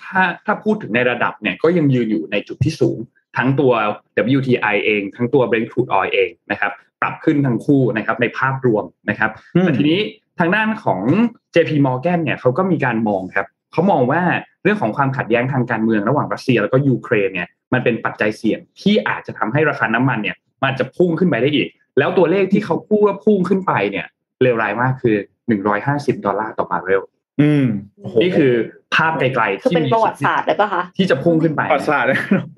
ถ้าถ้าพูดถึงในระดับเนี่ยก็ยังยืนอยู่ในจุดที่สูงทั้งตัว ดับเบิลยู ที ไอ เองทั้งตัว Brent Crude Oil เองนะครับปรับขึ้นทั้งคู่นะครับในภาพรวมนะครับแต่ทีนี้ทางด้านของ เจ พี Morgan เนี่ยเขาก็มีการมองครับเขามองว่าเรื่องของความขัดแย้งทางการเมืองระหว่างรัสเซียแล้วก็ยูเครนเนี่ยมันเป็นปัจจัยเสี่ยงที่อาจจะทำให้ราคาน้ำมันเนี่ยมันจะพุ่งขึ้นไปได้อีกแล้วตัวเลขที่เขาพูดว่าพุ่งขึ้นไปเนี่ยเลวร้ายมากคือหนึ่งร้อยห้าสิบดอลลาร์ต่อบาร์เรลอืมนี่คือภาพไกลๆที่เป็นประวัติศาสตร์เลยป่ะคะที่จะพุ่งขึ้นไปประวัติศาสตร์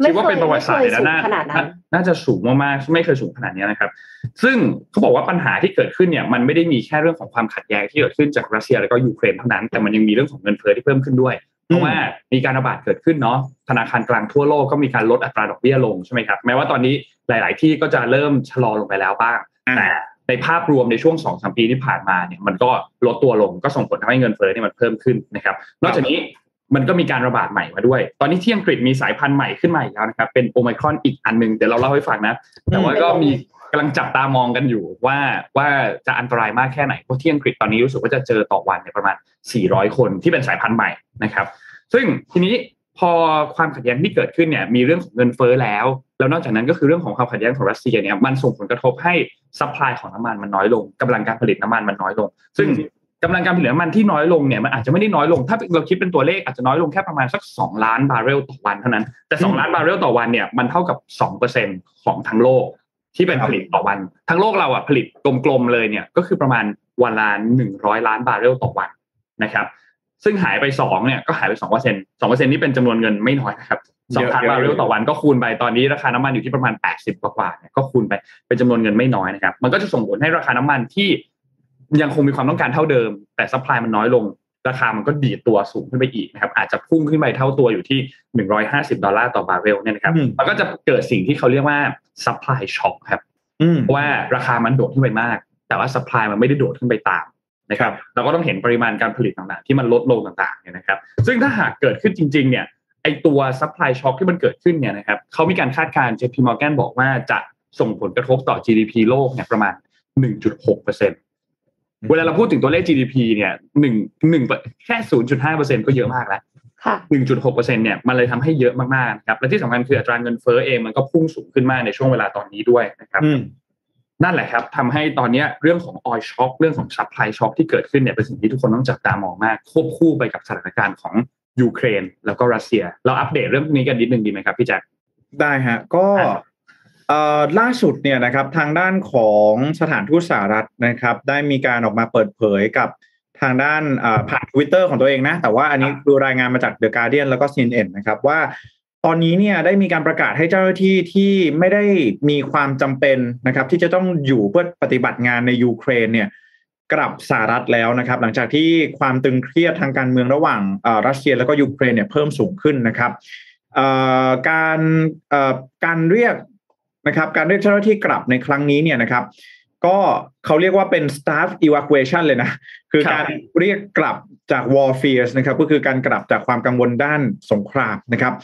คิดว่าเป็นประวัติศาสตร์เลยนะน่าจะสูงมากๆไม่เคยสูงขนาดนี้นะครับซึ่งเขาบอกว่าปัญหาที่เกิดขึ้นเนี่ยมันไม่ได้มีแค่เรื่องของความขัดแย้งที่เกิดขึ้นจากรัสเซียแล้วก็ยูเครนเท่านั้นแต่มันยังมีเรื่องของเงินเฟ้อที่เพิ่มขึ้นด้วยเพราะว่ามีการระบาดเกิดขึ้นเนาะธนาคารกลางทั่วโลกก็มีการลดอัตราดอกเบี้ยลงใช่ไหมครับแม้ว่าตอนนี้หลายๆที่ก็จะเริ่มชะลอลงไปแล้วบ้างแต่ในภาพรวมในช่วง สองถึงสาม ปีที่ผ่านมาเนี่ยมันก็ลดตัวลงก็ส่งผลทำให้เงินเฟ้อเนี่ยมันเพิ่มขึ้นนะครับนอกจากนี้มันก็มีการระบาดใหม่มาด้วยตอนนี้ที่อังกฤษมีสายพันธุ์ใหม่ขึ้นมาอีกแล้วนะครับเป็นโอไมครอนอีกอันนึงเดี๋ยวเราเล่าให้ฟังนะแต่ว่าก็มีกำลังจับตามองกันอยู่ว่าว่าจะอันตรายมากแค่ไหนเพราะที่อังกฤษตอนนี้รู้สึกว่าจะเจอต่อวันเนี่ยประมาณสี่ร้อยคนที่เป็นสายพันธุ์ใหม่นะครับซึ่งทีนี้พอความขัดแย้งที่เกิดขึ้นเนี่ยมีเรื่องของเงินเฟ้อแล้วแล้วนอกจากนั้นก็คือเรื่องของความขัดแย้งของรัสเซียเนี่ยมันส่งผลกระทบให้ซัพพลายของน้ำมันมันน้อยลงกำลังการผลิตน้ำมันมันน้อยลงซึ่งกำลังการผลิตน้ำมันที่น้อยลงเนี่ยมันอาจจะไม่ได้น้อยลงถ้าเราคิดเป็นตัวเลขอาจจะน้อยลงแค่ประมาณสักสองล้านบาร์เรลต่อวันเท่านั้นแต่สองล้านบาร์เรลต่อวันเนี่ยมันเท่ากับ สองเปอร์เซ็นต์ ของทั้งโลกที่เป็นผลิตต่อวันทั้งโลกเราอ่ะผลิตกลมๆเลยเนี่ยก็คือประมาณวันละหนึ่งร้อยล้านบาร์เรลต่อวันนะครับซึ่งหายไปสองเนี่ยก็หายไป สองเปอร์เซ็นต์ สองเปอร์เซ็นต์ นี่เป็นจำนวนเงินไม่น้อยนะครับ สองพัน บาร์เรลต่อวันก็คูณไปตอนนี้ราคาน้ำมันอยู่ที่ประมาณแปดสิบกว่าๆเนี่ยก็คูณไปเป็นจำนวนเงินไม่น้อยนะครับมันก็จะส่งผลให้ราคาน้ำมันที่ยังคงมีความต้องการเท่าเดิมแต่ซัพพลายมันน้อยลงราคามันก็ดีดตัวสูงขึ้นไปอีกนะครับอาจจะพุ่งขึ้นไปเท่าตัวอยู่ที่หนึ่งร้อยห้าสิบดอลลาร์ต่อบาร์เรลเนี่ยนะครับมันก็จะเกิดสิ่งที่เขาเรียกว่าซัพพลายช็อคครับเพราะว่าราคามันโดดขึ้นไปมากแต่ว่าซัพพลายมันไม่ได้โดดขึ้นไปตามนะครับเราก็ต้องเห็นปริมาณการผลิตต่างๆที่มันลดลงต่างๆเนี่ยนะครับซึ่งถ้าหากเกิดขึ้นจริงๆเนี่ยไอตัว supply shock ที่มันเกิดขึ้นเนี่ยนะครับเขามีการคาดการณ์ เจ พี Morgan บอกว่าจะส่งผลกระทบต่อ จี ดี พี โลกเนี่ยประมาณ หนึ่งจุดหกเปอร์เซ็นต์ เวลาเราพูดถึงตัวเลข จี ดี พี เนี่ยหนึ่ง หนึ่งแค่ ศูนย์จุดห้าเปอร์เซ็นต์ ก็เยอะมากแล้วค่ะ หนึ่งจุดหกเปอร์เซ็นต์ เนี่ยมันเลยทำให้เยอะมากๆครับและที่สำคัญคืออัตราเงินเฟ้อเองมันก็พุ่งสูงขึ้นมากในช่วงเวลาตอนนี้ด้วยนะครับนั่นแหละครับทำให้ตอนนี้เรื่องของ oil shock เรื่องของ supply shock ที่เกิดขึ้นเนี่ยเป็นสิ่งที่ทุกคนต้องจับตามองมากควบคู่ไปกับสถานการณ์ของยูเครนแล้วก็รัสเซียเราอัปเดตเรื่องนี้กันนิดนึงดีไหมครับพี่แจ็คได้ฮะก็ล่าสุดเนี่ยนะครับทางด้านของสถานทูตสหรัฐนะครับได้มีการออกมาเปิดเผยกับทางด้านผ่าน Twitter ของตัวเองนะแต่ว่าอันนี้ดูรายงานมาจาก The Guardian แล้วก็ ซี เอ็น เอ็น นะครับว่าตอนนี้เนี่ยได้มีการประกาศให้เจ้าหน้าที่ที่ไม่ได้มีความจำเป็นนะครับที่จะต้องอยู่เพื่อปฏิบัติงานในยูเครนเนี่ยกลับสหรัฐแล้วนะครับหลังจากที่ความตึงเครียดทางการเมืองระหว่างรัสเซียแล้วก็ยูเครนเนี่ยเพิ่มสูงขึ้นนะครับการการเรียกนะครับการเรียกเจ้าหน้าที่กลับในครั้งนี้เนี่ยนะครับ ก็เขาเรียกว่าเป็น staff evacuation เลยนะคือการเรียกกลับจาก war fears นะครับก็คือการกลับจากความกังวลด้านสงครามนะครับ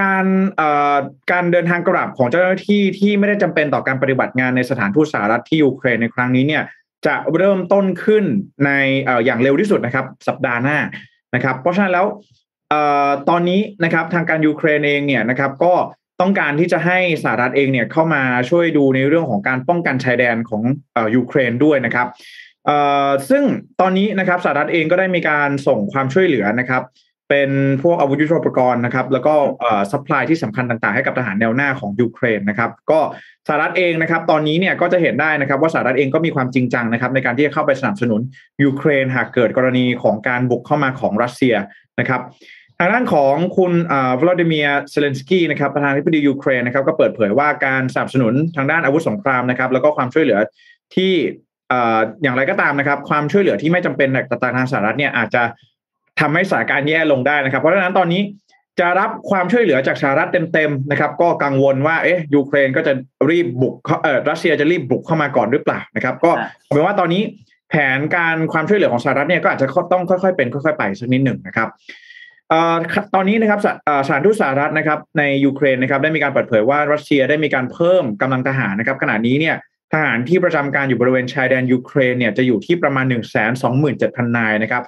การเอ่อการเดินทางกลับของเจ้าหน้าที่ที่ไม่ได้จำเป็นต่อการปฏิบัติงานในสถานทูตสหรัฐที่ยูเครนในครั้งนี้เนี่ยจะเริ่มต้นขึ้นในเอ่ออย่างเร็วที่สุดนะครับสัปดาห์หน้านะครับเพราะฉะนั้นแล้วเอ่อตอนนี้นะครับทางการยูเครนเองเนี่ยนะครับก็ต้องการที่จะให้สหรัฐเองเนี่ยเข้ามาช่วยดูในเรื่องของการป้องกันชายแดนของเอ่อยูเครนด้วยนะครับเอ่อซึ่งตอนนี้นะครับสหรัฐเองก็ได้มีการส่งความช่วยเหลือนะครับเป็นพวกอาวุธยุทโธปกรณ์นะครับแล้วก็เอ่อซัพพลายที่สำคัญต่างๆให้กับทหารแนวหน้าของยูเครนนะครับก็สหรัฐเองนะครับตอนนี้เนี่ยก็จะเห็นได้นะครับว่าสหรัฐเองก็มีความจริงจังนะครับในการที่จะเข้าไปสนับสนุนยูเครนหากเกิดกรณีของการบุกเข้ามาของรัสเซียนะครับทางด้านของคุณวลาดิเมียร์เซเลนสกี้นะครับประธานาธิบดียูเครนนะครับก็เปิดเผยว่าการสนับสนุนทางด้านอาวุธสงครามนะครับแล้วก็ความช่วยเหลือที่เอ่ออย่างไรก็ตามนะครับความช่วยเหลือที่ไม่จำเป็นจากทางสหรัฐเนี่ยอาจจะทำให้สถานการณ์แย่ลงได้นะครับเพราะฉะนั้นตอนนี้จะรับความช่วยเหลือจากสหรัฐเต็มๆนะครับก็กังวลว่าเอ๊ะยูเครนก็จะรีบบุกเอ่อรัสเซียจะรีบบุกเข้ามาก่อนหรือเปล่านะครับก็หมายว่าตอนนี้แผนการความช่วยเหลือของสหรัฐเนี่ยก็อาจจะต้องค่อยๆเป็นค่อยๆไปสักนิดหนึ่งนะครับเอ่อตอนนี้นะครับสถานทูตสหรัฐนะครับในยูเครนนะครับได้มีการเปิดเผยว่ารัสเซียได้มีการเพิ่มกำลังทหารนะครับขณะนี้เนี่ยทหารที่ประจำการอยู่บริเวณชายแดนยูเครนเนี่ยจะอยู่ที่ประมาณ หนึ่งแสนสองหมื่นเจ็ดพัน นายนะครับ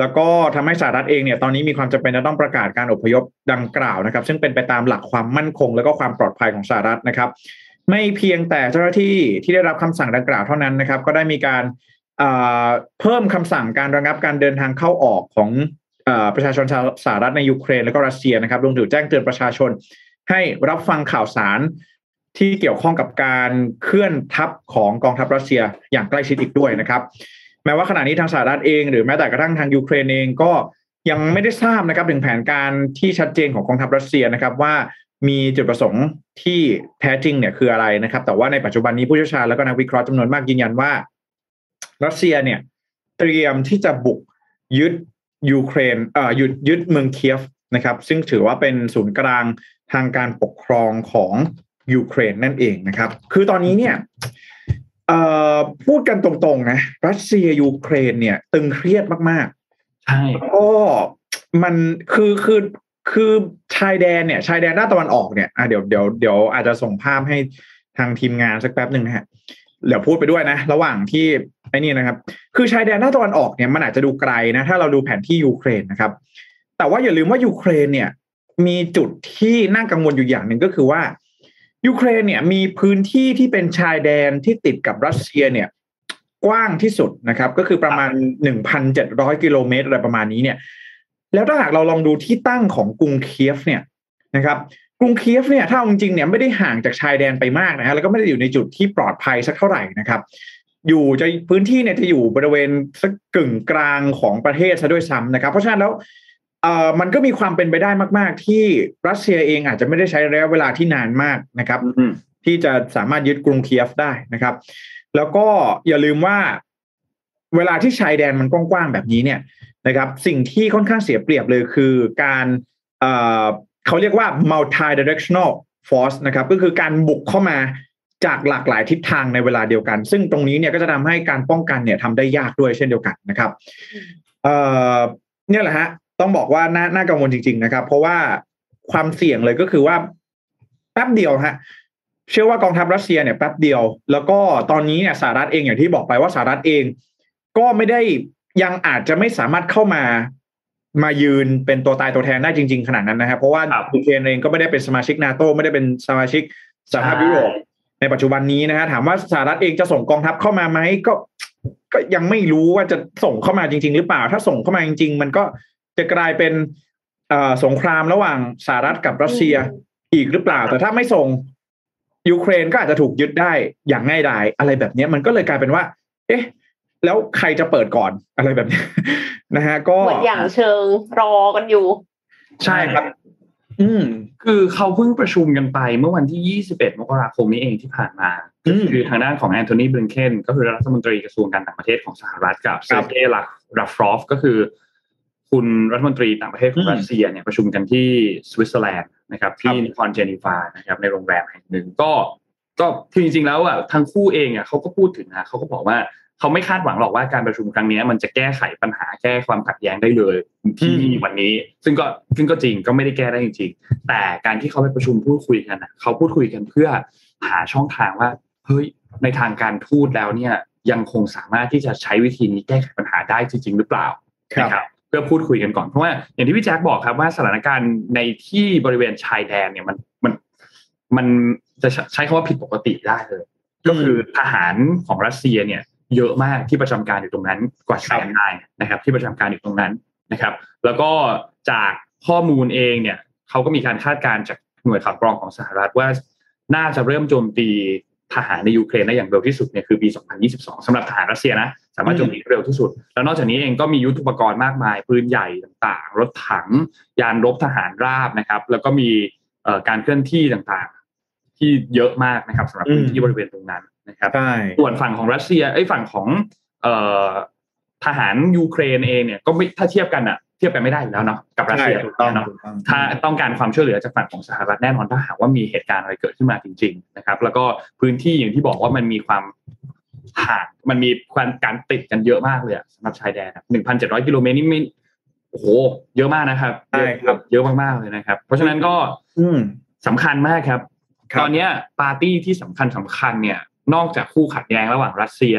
แล้วก็ทำให้สหรัฐเองเนี่ยตอนนี้มีความจำเป็นจะต้องประกาศการอพยพดังกล่าวนะครับซึ่งเป็นไปตามหลักความมั่นคงและก็ความปลอดภัยของสหรัฐนะครับไม่เพียงแต่เจ้าหน้าที่ที่ได้รับคำสั่งดังกล่าวเท่านั้นนะครับก็ได้มีการเพิ่มคำสั่งการระงับการเดินทางเข้าออกของประชาชนสหรัฐในยูเครนและก็รัสเซียนะครับรวมถึงแจ้งเตือนประชาชนให้รับฟังข่าวสารที่เกี่ยวข้องกับการเคลื่อนทัพของกองทัพรัสเซียอย่างใกล้ชิดอีกด้วยนะครับแม้ว่าขณะนี้ทางสหรัฐเองหรือแม้แต่กระทั่งทางยูเครนเองก็ยังไม่ได้ทราบนะครับถึงแผนการที่ชัดเจนของกองทัพรัสเซียนะครับว่ามีจุดประสงค์ที่แท้จริงเนี่ยคืออะไรนะครับแต่ว่าในปัจจุบันนี้ผู้เชี่ยวชาญและก็นักวิเคราะห์จำนวนมากยืนยันว่ารัสเซียเนี่ยเตรียมที่จะบุกยึดยูเครนเอ่อยึดยึดเมืองเคียฟนะครับซึ่งถือว่าเป็นศูนย์กลางทางการปกครองของยูเครนนั่นเองนะครับคือตอนนี้เนี่ยเอ่อพูดกันตรงๆนะรัสเซียยูเครนเนี่ยตึงเครียดมากๆใช่ก็มันคือคือคือชายแดนเนี่ยชายแดนด้านตะวันออกเนี่ยอ่ะเดี๋ยวเดี๋ยวเดี๋ยวอาจจะส่งภาพให้ทางทีมงานสักแป๊บนึงนะฮะเดี๋ยวพูดไปด้วยนะระหว่างที่ไอ้นี่นะครับคือชายแดนด้านตะวันออกเนี่ยมันอาจจะดูไกลนะถ้าเราดูแผนที่ยูเครนนะครับแต่ว่าอย่าลืมว่ายูเครนเนี่ยมีจุดที่น่ากังวลอยู่อย่างนึงก็คือว่ายูเครนเนี่ยมีพื้นที่ที่เป็นชายแดนที่ติดกับรัสเซียเนี่ยกว้างที่สุดนะครับก็คือประมาณ หนึ่งพันเจ็ดร้อย กิโลเมตรอะไรประมาณนี้เนี่ยแล้วถ้าหากเราลองดูที่ตั้งของกรุงเคียฟเนี่ยนะครับกรุงเคียฟเนี่ยถ้าจริงๆเนี่ยไม่ได้ห่างจากชายแดนไปมากนะฮะแล้วก็ไม่ได้อยู่ในจุดที่ปลอดภัยสักเท่าไหร่นะครับอยู่จะพื้นที่เนี่ยจะอยู่บริเวณสักกึ่งกลางของประเทศซะด้วยซ้ำนะครับเพราะฉะนั้นแล้วเอ่อมันก็มีความเป็นไปได้มากๆที่รัสเซียเองอาจจะไม่ได้ใช้ระยะเวลาที่นานมากนะครับที่จะสามารถยึดกรุงเคียฟได้นะครับแล้วก็อย่าลืมว่าเวลาที่ชายแดนมันกว้างๆแบบนี้เนี่ยนะครับสิ่งที่ค่อนข้างเสียเปรียบเลยคือการเอ่อเขาเรียกว่า multi directional force นะครับก็คือการบุกเข้ามาจากหลากหลายทิศทางในเวลาเดียวกันซึ่งตรงนี้เนี่ยก็จะทำให้การป้องกันเนี่ยทำได้ยากด้วยเช่นเดียวกันนะครับเอ่อเนี่ยแหละฮะต้องบอกว่าน่าน่ากังวลจริงๆนะครับเพราะว่าความเสี่ยงเลยก็คือว่าแป๊บเดียวฮะเชื่อว่ากองทัพรัสเซียเนี่ยแป๊บเดียวแล้วก็ตอนนี้เนี่ยสหรัฐเองอย่างที่บอกไปว่าสหรัฐเองก็ไม่ได้ยังอาจจะไม่สามารถเข้ามามายืนเป็นตัวตายตัวแทนได้จริงๆขนาดนั้นนะครับเพราะว่ายูเครนเองก็ไม่ได้เป็นสมาชิก NATO ไม่ได้เป็นสมาชิกสหภาพยุโรปในปัจจุบันนี้นะฮะถามว่าสหรัฐเองจะส่งกองทัพเข้ามาไหมก็ก็ยังไม่รู้ว่าจะส่งเข้ามาจริงๆหรือเปล่าถ้าส่งเข้ามาจริงๆมันก็จะกลายเป็นสงครามระหว่างสหรัฐกับรัสเซียอีกหรือเปล่าแต่ถ้าไม่ส่งยูเครนก็อาจจะถูกยึดได้อย่างง่ายดายอะไรแบบนี้มันก็เลยกลายเป็นว่าเอ๊ะแล้วใครจะเปิดก่อนอะไรแบบนี้นะฮะก็เหมือนอย่างเชิงรอกันอยู่ใช่ครับอืมคือเขาเพิ่งประชุมกันไปเมื่อวันที่ยี่สิบเอ็ดมกราคมนี้เองที่ผ่านมาคือทางด้านของแอนโทนีบลิงเคนก็คือรัฐมนตรีกระทรวงการต่างประเทศของสหรัฐกับเซอร์เกย์ลาฟรอฟก็คือคุณรัฐมนตรีต่างประเทศของรัสเซียเนี่ยประชุมกันที่สวิตเซอร์แลนด์นะครับที่นครเจนีวานะครับในโรงแรมแห่งหนึ่งก็ ก็คือจริงๆแล้วอ่ะทั้งคู่เองอ่ะเขาก็พูดถึงนะเขาก็บอกว่าเขาไม่คาดหวังหรอกว่าการประชุมครั้งนี้มันจะแก้ไขปัญหาแก้ความขัดแย้งได้เลยที่วันนี้ซึ่งก็ซึ่งก็จริงก็ไม่ได้แก้ได้จริงๆแต่การที่เขาไปประชุมพูดคุยกันนะเขาพูดคุยกันเพื่อหาช่องทางว่าเฮ้ยในทางการทูตแล้วเนี่ยยังคงสามารถที่จะใช้วิธีนี้แก้ไขปัญหาได้จริงๆหรือเปล่านะครับเพื่อพูดคุยกันก่อนเพราะว่าอย่างที่พี่แจ็คบอกครับว่าสถานการณ์ในที่บริเวณชายแดนเนี่ยมันมันมันจะใช้คำว่าผิดปกติได้เลยก็คือทหารของรัสเซียเนี่ยเยอะมากที่ประจำการอยู่ตรงนั้นกว่าแสนนายนะครับที่ประจำการอยู่ตรงนั้นนะครับแล้วก็จากข้อมูลเองเนี่ยเขาก็มีการคาดการณ์จากหน่วยข่าวกรองของสหรัฐว่าน่าจะเริ่มโจมตีทหารในยูเครนได้อย่างเร็วที่สุดเนี่ยคือปีสองพันยี่สิบสองสำหรับทหารรัสเซียนะสามารถโจมตีเร็วที่สุดแล้วนอกจากนี้เองก็มียุทโธปกรณ์มากมายปืนใหญ่ต่างๆรถถังยานรบทหารราบนะครับแล้วก็มีการเคลื่อนที่ต่างๆที่เยอะมากนะครับสำหรับพื้นที่บริเวณตรงนั้นนะครับส่วนฝั่งของรัสเซียไอ้ฝั่งของเอ่อทหารยูเครนเองเนี่ยก็ไม่ถ้าเทียบกันอ่ะเทียบกันไม่ได้อยู่แล้วเนาะกับรัสเซียถูกต้องถ้าต้องการความช่วยเหลือจากฝั่งของสหรัฐแน่นอนถ้าหากว่ามีเหตุการณ์อะไรเกิดขึ้นมาจริงๆนะครับแล้วก็พื้นที่อย่างที่บอกว่ามันมีความห่างมันมีความการติดกันเยอะมากเลยสำหรับชายแดน หนึ่งพันเจ็ดร้อย กิโลเมตรนี่ไม่โอ้โหเยอะมากนะครับใช่ครับเยอะมากๆเลยนะครับเพราะฉะนั้นก็สำคัญมากครับตอนนี้ปาร์ตี้ที่สำคัญสำคัญเนี่ยนอกจากคู่ขัดแย้งระหว่างรัสเซีย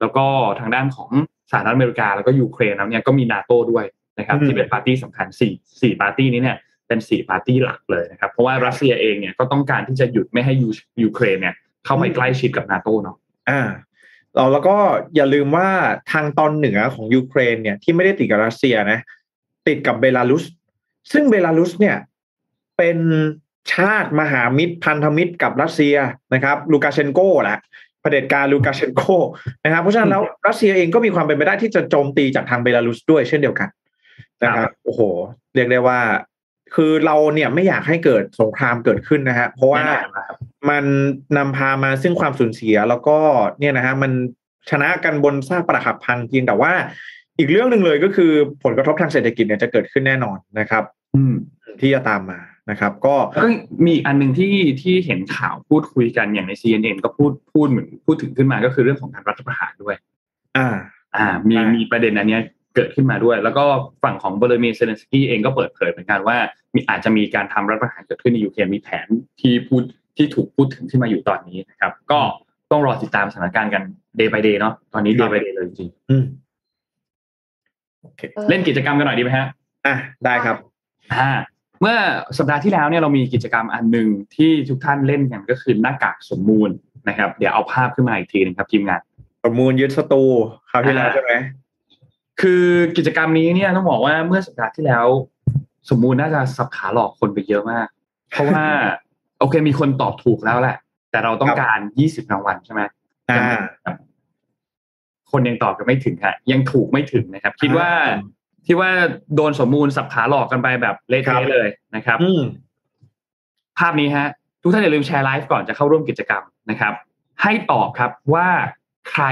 แล้วก็ทางด้านของสหรัฐอเมริกาแล้วก็ยูเครนแล้วเนี่ยก็มี NATO ด้วยนะครับที่เป็นปาร์ตี้สำคัญสี่ สี่ปาร์ตี้นี้เนี่ยเป็นสี่ปาร์ตี้หลักเลยนะครับเพราะว่ารัสเซียเองเนี่ยก็ต้องการที่จะหยุดไม่ให้ยูเครนเนี่ยเข้าไปใกล้ชิดกับ NATO เนาะอ่าแล้วก็อย่าลืมว่าทางตอนเหนือของยูเครนเนี่ยที่ไม่ได้ติดกับรัสเซียนะติดกับเบลารุสซึ่งเบลารุสเนี่ยเป็นชาติมหามิตรพันธมิตรกับรัสเซียนะครับลูคาเชนโกแหละเผด็จการลูคาเชนโกนะครับเพราะฉะนั้นแล้วรัสเซียเองก็มีความเป็นไปได้ที่จะโจมตีจากทางเบลารุสด้วยเช่นเดียวกันนะครับโอ้โหเรียกได้ว่าคือเราเนี่ยไม่อยากให้เกิดสงครามเกิดขึ้นนะฮะเพราะว่ามันนำพามาซึ่งความสูญเสียแล้วก็เนี่ยนะฮะมันชนะกันบนซากปรักหักพังเพียงแต่ว่าอีกเรื่องนึงเลยก็คือผลกระทบทางเศรษฐกิจเนี่ยจะเกิดขึ้นแน่นอนนะครับที่จะตามมานะครับก็มีอันนึงที่ที่เห็นข่าวพูดคุยกันอย่างใน ซี เอ็น เอ็น ก็พูดพูดเหมือนพูดถึงขึ้นมาก็คือเรื่องของการรัฐประหารด้วยอ่าอ่ามีมีประเด็นอันเนี้ยเกิดขึ้นมาด้วยแล้วก็ฝั่งของโวโลดิเมียร์ เซเลนสกี้เองก็เปิดเผยเหมือนกันว่ามีอาจจะมีการทำรัฐประหารเกิดขึ้นในยูเครนมีแผนที่พูดที่ถูกพูดถึงขึ้นมาอยู่ตอนนี้นะครับก็ต้องรอติดตามสถานการณ์กัน day by day เนาะตอนนี้ day by day เลยจริงอืมโอเคเล่นกิจกรรมกันหน่อยดีมั้ยฮะอ่ะได้ครับอ่าเมื่อสัปดาห์ที่แล้วเนี่ยเรามีกิจกรรมอันหนึ่งที่ทุกท่านเล่นกันก็คือหน้ากากสมมูลนะครับเดี๋ยวเอาภาพขึ้นมาอีกทีนึงครับทีมงานสมมูลยึดสตูคราวที่แล้วใช่ไหมคือกิจกรรมนี้เนี่ยต้องบอกว่าเมื่อสัปดาห์ที่แล้วสมมูลน่าจะสับขาหลอกคนไปเยอะมากเพราะว่าโอเคมีคนตอบถูกแล้วแหละแต่เราต้องการยี่สิบรางวัลใช่ไหมคนยังตอบกันไม่ถึงฮะยังถูกไม่ถึงนะครับคิดว่าที่ว่าโดนสมมูลสับขาหลอกกันไปแบบเละเทะเลยนะครับภาพนี้ฮะทุกท่านอย่าลืมแชร์ไลฟ์ก่อนจะเข้าร่วมกิจกรรมนะครับให้ตอบครับว่าใคร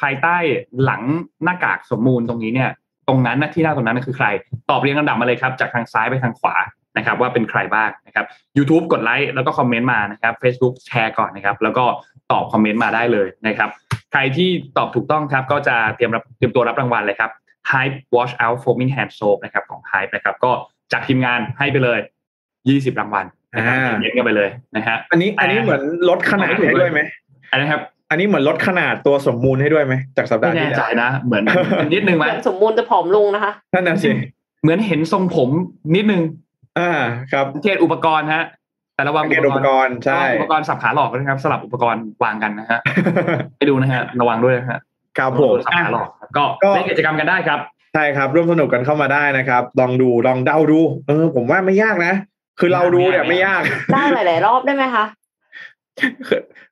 ภายใต้หลังหน้ากากสมมูลตรงนี้เนี่ยตรงนั้นนะที่หน้าตรงนั้นคือใครตอบเรียงลำดับมาเลยครับจากทางซ้ายไปทางขวานะครับว่าเป็นใครบ้างนะครับ YouTube กดไลค์แล้วก็คอมเมนต์มานะครับ Facebook แชร์ก่อนนะครับแล้วก็ตอบคอมเมนต์มาได้เลยนะครับใครที่ตอบถูกต้องครับก็จะเตรียมรับเตรียมตัวรับรางวัลเลยครับHype Wash Out Foaming Hand Soap นะครับของ Hype นะครับก็จากทีมงานให้ไปเลยยี่สิบรางวัลนะครับเย็นกันไปเลยนะฮะอันนี้อันนี้เหมือนลดขนาดให้ด้วยมั้ยอันนี้ครับอันนี้เหมือนลดขนาดตัวสมมูลให้ด้วยมั้ยจากสัปดาห์ที่แล้วไม่แน่ใจนะเหมือนนิดนึงมั้ยสมมูลจะผอมลงนะคะนั่นน่ะสิเหมือนเห็นทรงผมนิดนึงอ่าครับเทศอุปกรณ์ฮะแต่ระวังอุปกรณ์ใช่อุปกรณ์สับขาหลอกนะครับสลับอุปกรณ์วางกันนะฮะให้ดูนะฮะระวังด้วยนะฮะครับผมก็เล่นกิจกรรมกันได้ครับใช่ครับร่วมสนุกกันเข้ามาได้นะครับลองดูลองเดาดูเออผมว่าไม่ยากนะคือเราดูเนี่ยไม่ยากได้หลายๆรอบได้ไหมคะ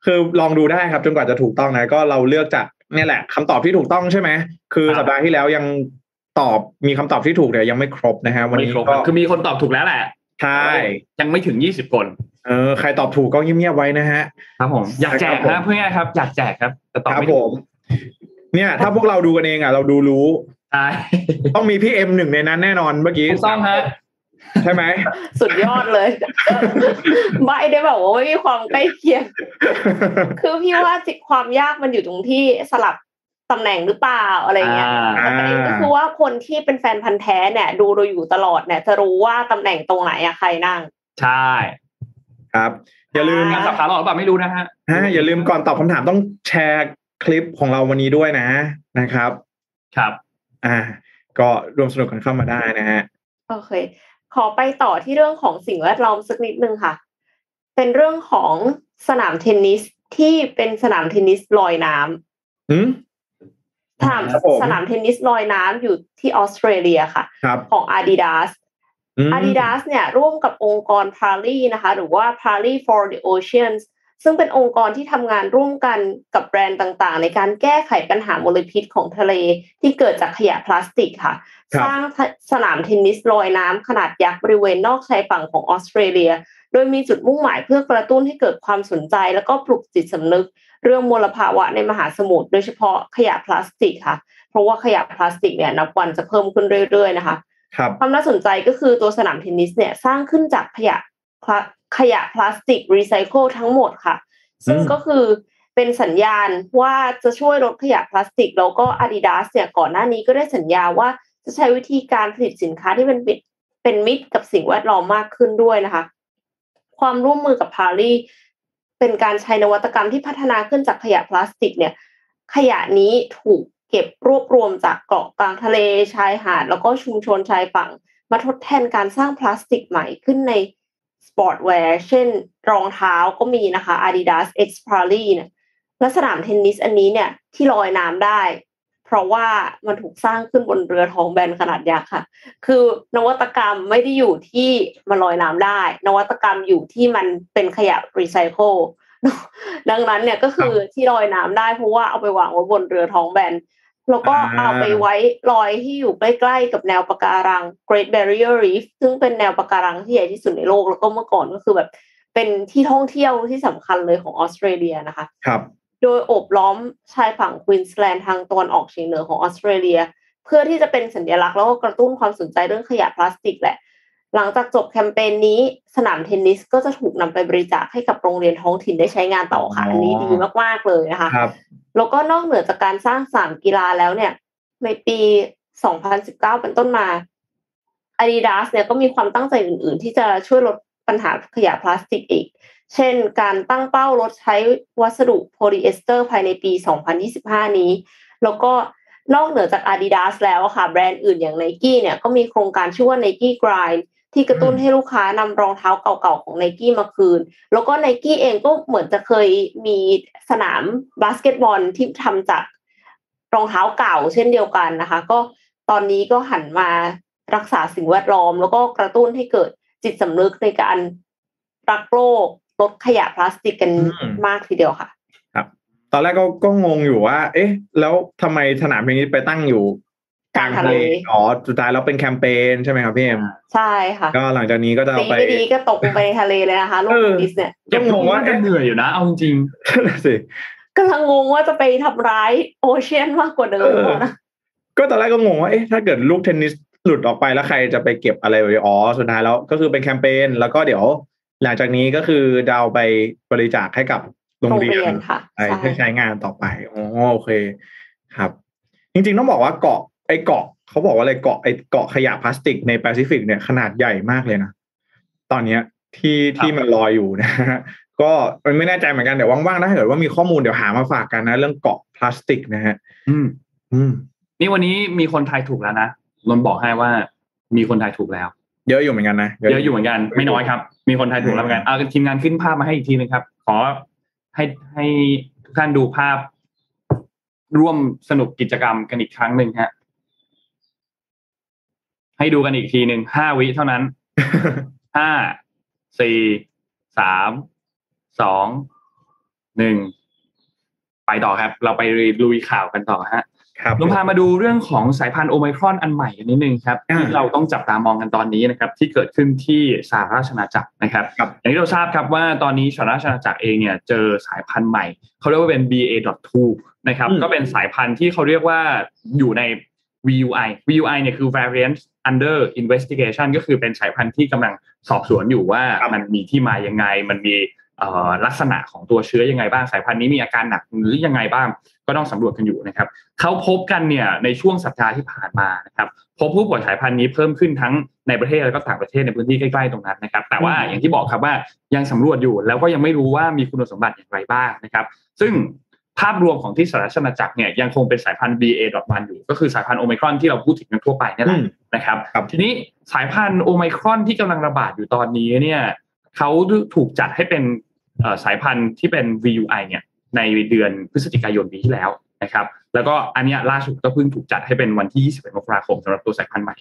คือลองดูได้ครับจนกว่าจะถูกต้องนะก็เราเลือกจากนี่แหละคำตอบที่ถูกต้องใช่ไหมคือสัปดาห์ที่แล้วยังตอบมีคำตอบที่ถูกแต่ยังไม่ครบนะฮะวันนี้ก็คือมีคนตอบถูกแล้วแหละใช่ยังไม่ถึงยี่สิบคนเออใครตอบถูกก็เงียบๆไว้นะฮะครับผมอยากแจกนะเพื่อนครับอยากแจกครับแต่ตอบไม่ถูกเนี่ยถ้าพวกเราดูกันเองอ่ะเราดูรู้ต้องมีพี่เอ็มหนึ่งในนั้นแน่นอนเมื่อกี้ต้องฮะ ใช่ไหมสุดยอดเลยไม่ได้แบบว่าไม่มีความใกล้เคียงคือพี่ว่าความยากมันอยู่ตรงที่สลับตำแหน่งหรือเปล่าอะไรเงี้ยแต่ประเด็นก็คือว่าคนที่เป็นแฟนพันธุ์แท้เนี่ยดูเราอยู่ตลอดเนี่ยจะรู้ว่าตำแหน่งตรงไหนอะใครนั่งใช่ครับอย่าลืมนะสับขาหลอกหรือเปล่าไม่รู้นะฮะฮะอย่าลืมก่อนตอบคำถามต้องแชร์คลิปของเราวันนี้ด้วยนะนะครับครับอ่าก็ร่วมสนุกกันเข้ามาได้นะฮะโอเคขอไปต่อที่เรื่องของสิ่งแวดล้อมสักนิดนึงค่ะเป็นเรื่องของสนามเทนนิสที่เป็นสนามเทนนิสลอยน้ำอืมสนามสนามเทนนิสลอยน้ำอยู่ที่ออสเตรเลียค่ะของ Adidas Adidas เนี่ยร่วมกับองค์กร Parley นะคะหรือว่า Parley for the Oceans ซึ่งเป็นองค์กรที่ทำงานร่วมกันกับแบรนด์ต่างๆในการแก้ไขปัญหามลพิษของทะเลที่เกิดจากขยะพลาสติกค่ะสร้างสนามเทนนิสลอยน้ำขนาดยักษ์บริเวณนอกชายฝั่งของออสเตรเลียโดยมีจุดมุ่งหมายเพื่อกระตุ้นให้เกิดความสนใจแล้วก็ปลุกจิตสำนึกเรื่องมลภาวะในมหาสมุทรโดยเฉพาะขยะพลาสติกค่ะเพราะว่าขยะพลาสติกเนี่ยนับวันจะเพิ่มขึ้นเรื่อยๆนะคะความน่าสนใจก็คือตัวสนามเทนนิสเนี่ยสร้างขึ้นจากขยะขยะพลาสติกรีไซเคิลทั้งหมดค่ะซึ่งก็คือเป็นสัญญาณว่าจะช่วยลดขยะพลาสติกแล้วก็ Adidas เนี่ยก่อนหน้านี้ก็ได้สัญญาว่าจะใช้วิธีการผลิตสินค้าที่เป็นเป็นมิตรกับสิ่งแวดล้อมมากขึ้นด้วยนะคะความร่วมมือกับ Parley เป็นการใช้นวัตกรรมที่พัฒนาขึ้นจากขยะพลาสติกเนี่ยขยะนี้ถูกเก็บรวบรวมจากเกาะกลางทะเลชายหาดแล้วก็ชุมชนชายฝั่งมาทดแทนการสร้างพลาสติกใหม่ขึ้นในสปอร์ตแวร์เช่นรองเท้าก็มีนะคะ Adidas X Parley เนี่ยและสนามเทนนิสอันนี้เนี่ยที่ลอยน้ำได้เพราะว่ามันถูกสร้างขึ้นบนเรือท้องแบนขนาดยักษ์ค่ะคือนวัตกรรมไม่ได้อยู่ที่มันลอยน้ำได้นวัตกรรมอยู่ที่มันเป็นขยะรีไซเคิลดังนั้นเนี่ยก็คือที่ลอยน้ำได้เพราะว่าเอาไปวางไว้บนเรือท้องแบนแล้วก็เอาไปไว้ลอยที่อยู่ใกล้ๆกับแนวปะการัง Great Barrier Reef ซึ่งเป็นแนวปะการังที่ใหญ่ที่สุดในโลกแล้วก็เมื่อก่อนก็คือแบบเป็นที่ท่องเที่ยวที่สำคัญเลยของออสเตรเลียนะคะครับโดยโอบล้อมชายฝั่งควีนส์แลนด์ทางตอนออกเฉียงเหนือของออสเตรเลียเพื่อที่จะเป็นสัญลักษณ์แล้วก็กระตุ้นความสนใจเรื่องขยะพลาสติกแหละหลังจากจบแคมเปญ น, นี้สนามเทนนิสก็จะถูกนำไปบริจาคให้กับโรงเรียนท้องถิ่นได้ใช้งานต่อค่ะอันนี้ดีมากๆเลยนะคะครับแล้วก็นอกเหนือจากการสร้างสนามกีฬาแล้วเนี่ยในปีสองพันสิบเก้าเป็นต้นมา Adidas เนี่ยก็มีความตั้งใจอื่นๆที่จะช่วยลดปัญหาขยะพลาสติกอีกเช่นการตั้งเป้าลดใช้วัสดุโพลีเอสเตอร์ภายในปีสองพันยี่สิบห้านี้แล้วก็นอกเหนือจาก Adidas แล้วค่ะแบรนด์อื่นอย่าง Nike เนี่ยก็มีโครงการชื่อว่า Nike Grind ที่กระตุ้นให้ลูกค้านำรองเท้าเก่าๆของ Nike มาคืนแล้วก็ Nike เองก็เหมือนจะเคยมีสนามบาสเกตบอลที่ทำจากรองเท้าเก่าเช่นเดียวกันนะคะก็ตอนนี้ก็หันมารักษาสิ่งแวดล้อมแล้วก็กระตุ้นให้เกิดจิตสำนึกในการรักโลกลดขยะพลาสติกกันมากทีเดียวค่ะครับตอนแรกก็ก็งงอยู่ว่าเอ๊ะแล้วทำไมสนามเทนนิสไปตั้งอยู่กลางทะเลอ๋อสุดท้ายแล้วเป็นแคมเปญใช่ไหมครับพี่เอ็มใช่ค่ะก็หลังจากนี้ก็จะเอาไปดีก็ตกไปในทะเลเลยนะคะลูกเทนนิสเนี่ยยังงงว่าจะเหนื่อยอยู่นะเอาจริงสิกำลังงงว่าจะไปทำร้ายโอเชียนมากกว่าเดิมนะก็ตอนแรกก็งงว่าเอ๊ะถ้าเกิดลูกเทนนิสหลุดออกไปแล้วใครจะไปเก็บอะไรอ๋อสุดท้ายแล้วก็คือเป็นแคมเปญแล้วก็เดี๋ยวหลังจากนี้ก็คือดาวไปบริจาคให้กับโรงเรียนให้ใช้งานต่อไปอ๋อโอเคครับจริงๆต้องบอกว่าเกาะไอ้เกาะเขาบอกว่าอะไรเกาะไอ้เกาะขยะพลาสติกในแปซิฟิกเนี่ยขนาดใหญ่มากเลยนะตอนนี้ที่ที่มันลอยอยู่นะฮะก็มันไม่แน่ใจเหมือนกันเดี๋ยวว่างๆถ้าเกิดว่ามีข้อมูลเดี๋ยวหามาฝากกันนะเรื่องเกาะพลาสติกนะฮะอืมอืมนี่วันนี้มีคนทายถูกแล้วนะลนบอกให้ว่ามีคนทายถูกแล้วเยอะอยู่เหมือนกันนะเยอะอยู่เหมือนกันไม่น้อยครับมีคนไทยถูกแล้วเหมือนกันเอาทีมงานขึ้นภาพมาให้อีกทีนึงครับขอให้ให้ทุกท่านดูภาพร่วมสนุกกิจกรรมกันอีกครั้งหนึ่งฮะให้ดูกันอีกทีนึงห้าวิเท่านั้นห้าสี่สามสองหนึ่งไปต่อครับเราไปลุยข่าวกันต่อฮะลงพามาดูเรื่องของสายพันธุ์โอไมครอนอันใหม่กันนิดนึงครับที่เราต้องจับตามองกันตอนนี้นะครับที่เกิดขึ้นที่สหราชอาณาจักรนะครับอย่างที่เราทราบครับว่าตอนนี้สหราชอาณาจักรเองเนี่ยเจอสายพันธุ์ใหม่เขาเรียกว่าเป็น บี เอ จุดสอง นะครับก็เป็นสายพันธุ์ที่เขาเรียกว่าอยู่ใน วี ยู ไอ วี ยู ไอ เนี่ยคือ Variance Under Investigation ก็คือเป็นสายพันธุ์ที่กำลังสอบสวนอยู่ว่ามันมีที่มายังไงมันมีลักษณะของตัวเชื้อยังไงบ้างสายพันธุ์นี้มีอาการหนักหรือยังไงบ้างก็ต้องสำรวจกันอยู่นะครับเขาพบกันเนี่ยในช่วงสัปดาห์ที่ผ่านมานะครับพบผู้ป่วยสายพันธุ์นี้เพิ่มขึ้นทั้งในประเทศแล้วก็ต่างประเทศในพื้นที่ใกล้ๆตรงนั้นนะครับแต่ว่าอย่างที่บอกครับว่ายังสำรวจอยู่แล้วก็ยังไม่รู้ว่ามีคุณสมบัติอย่างไรบ้างนะครับซึ่งภาพรวมของที่สหราชอาณาจักรเนี่ยยังคงเป็นสายพันธุ์ บี เอ หนึ่ง อยู่ก็คือสายพันธุ์โอไมครอนที่เราพูดถึงกันทั่วไปนี่แหละนะครับทีนี้สายพันธุ์โอไมครอนที่กำลังระบาดอยู่ตอนนี้เนี่ยเขาถูกจัดให้เป็นสายพันธุ์ที่เป็น วี ยู ไอ เนี่ยในเดือนพฤศจิกายนปีที่แล้วนะครับแล้วก็อันนี้ล่าสุดก็เพิ่งถูกจัดให้เป็นวันที่ยี่สิบเอ็ดมกราคมสำหรับตัวสายพันธุ์ใหม่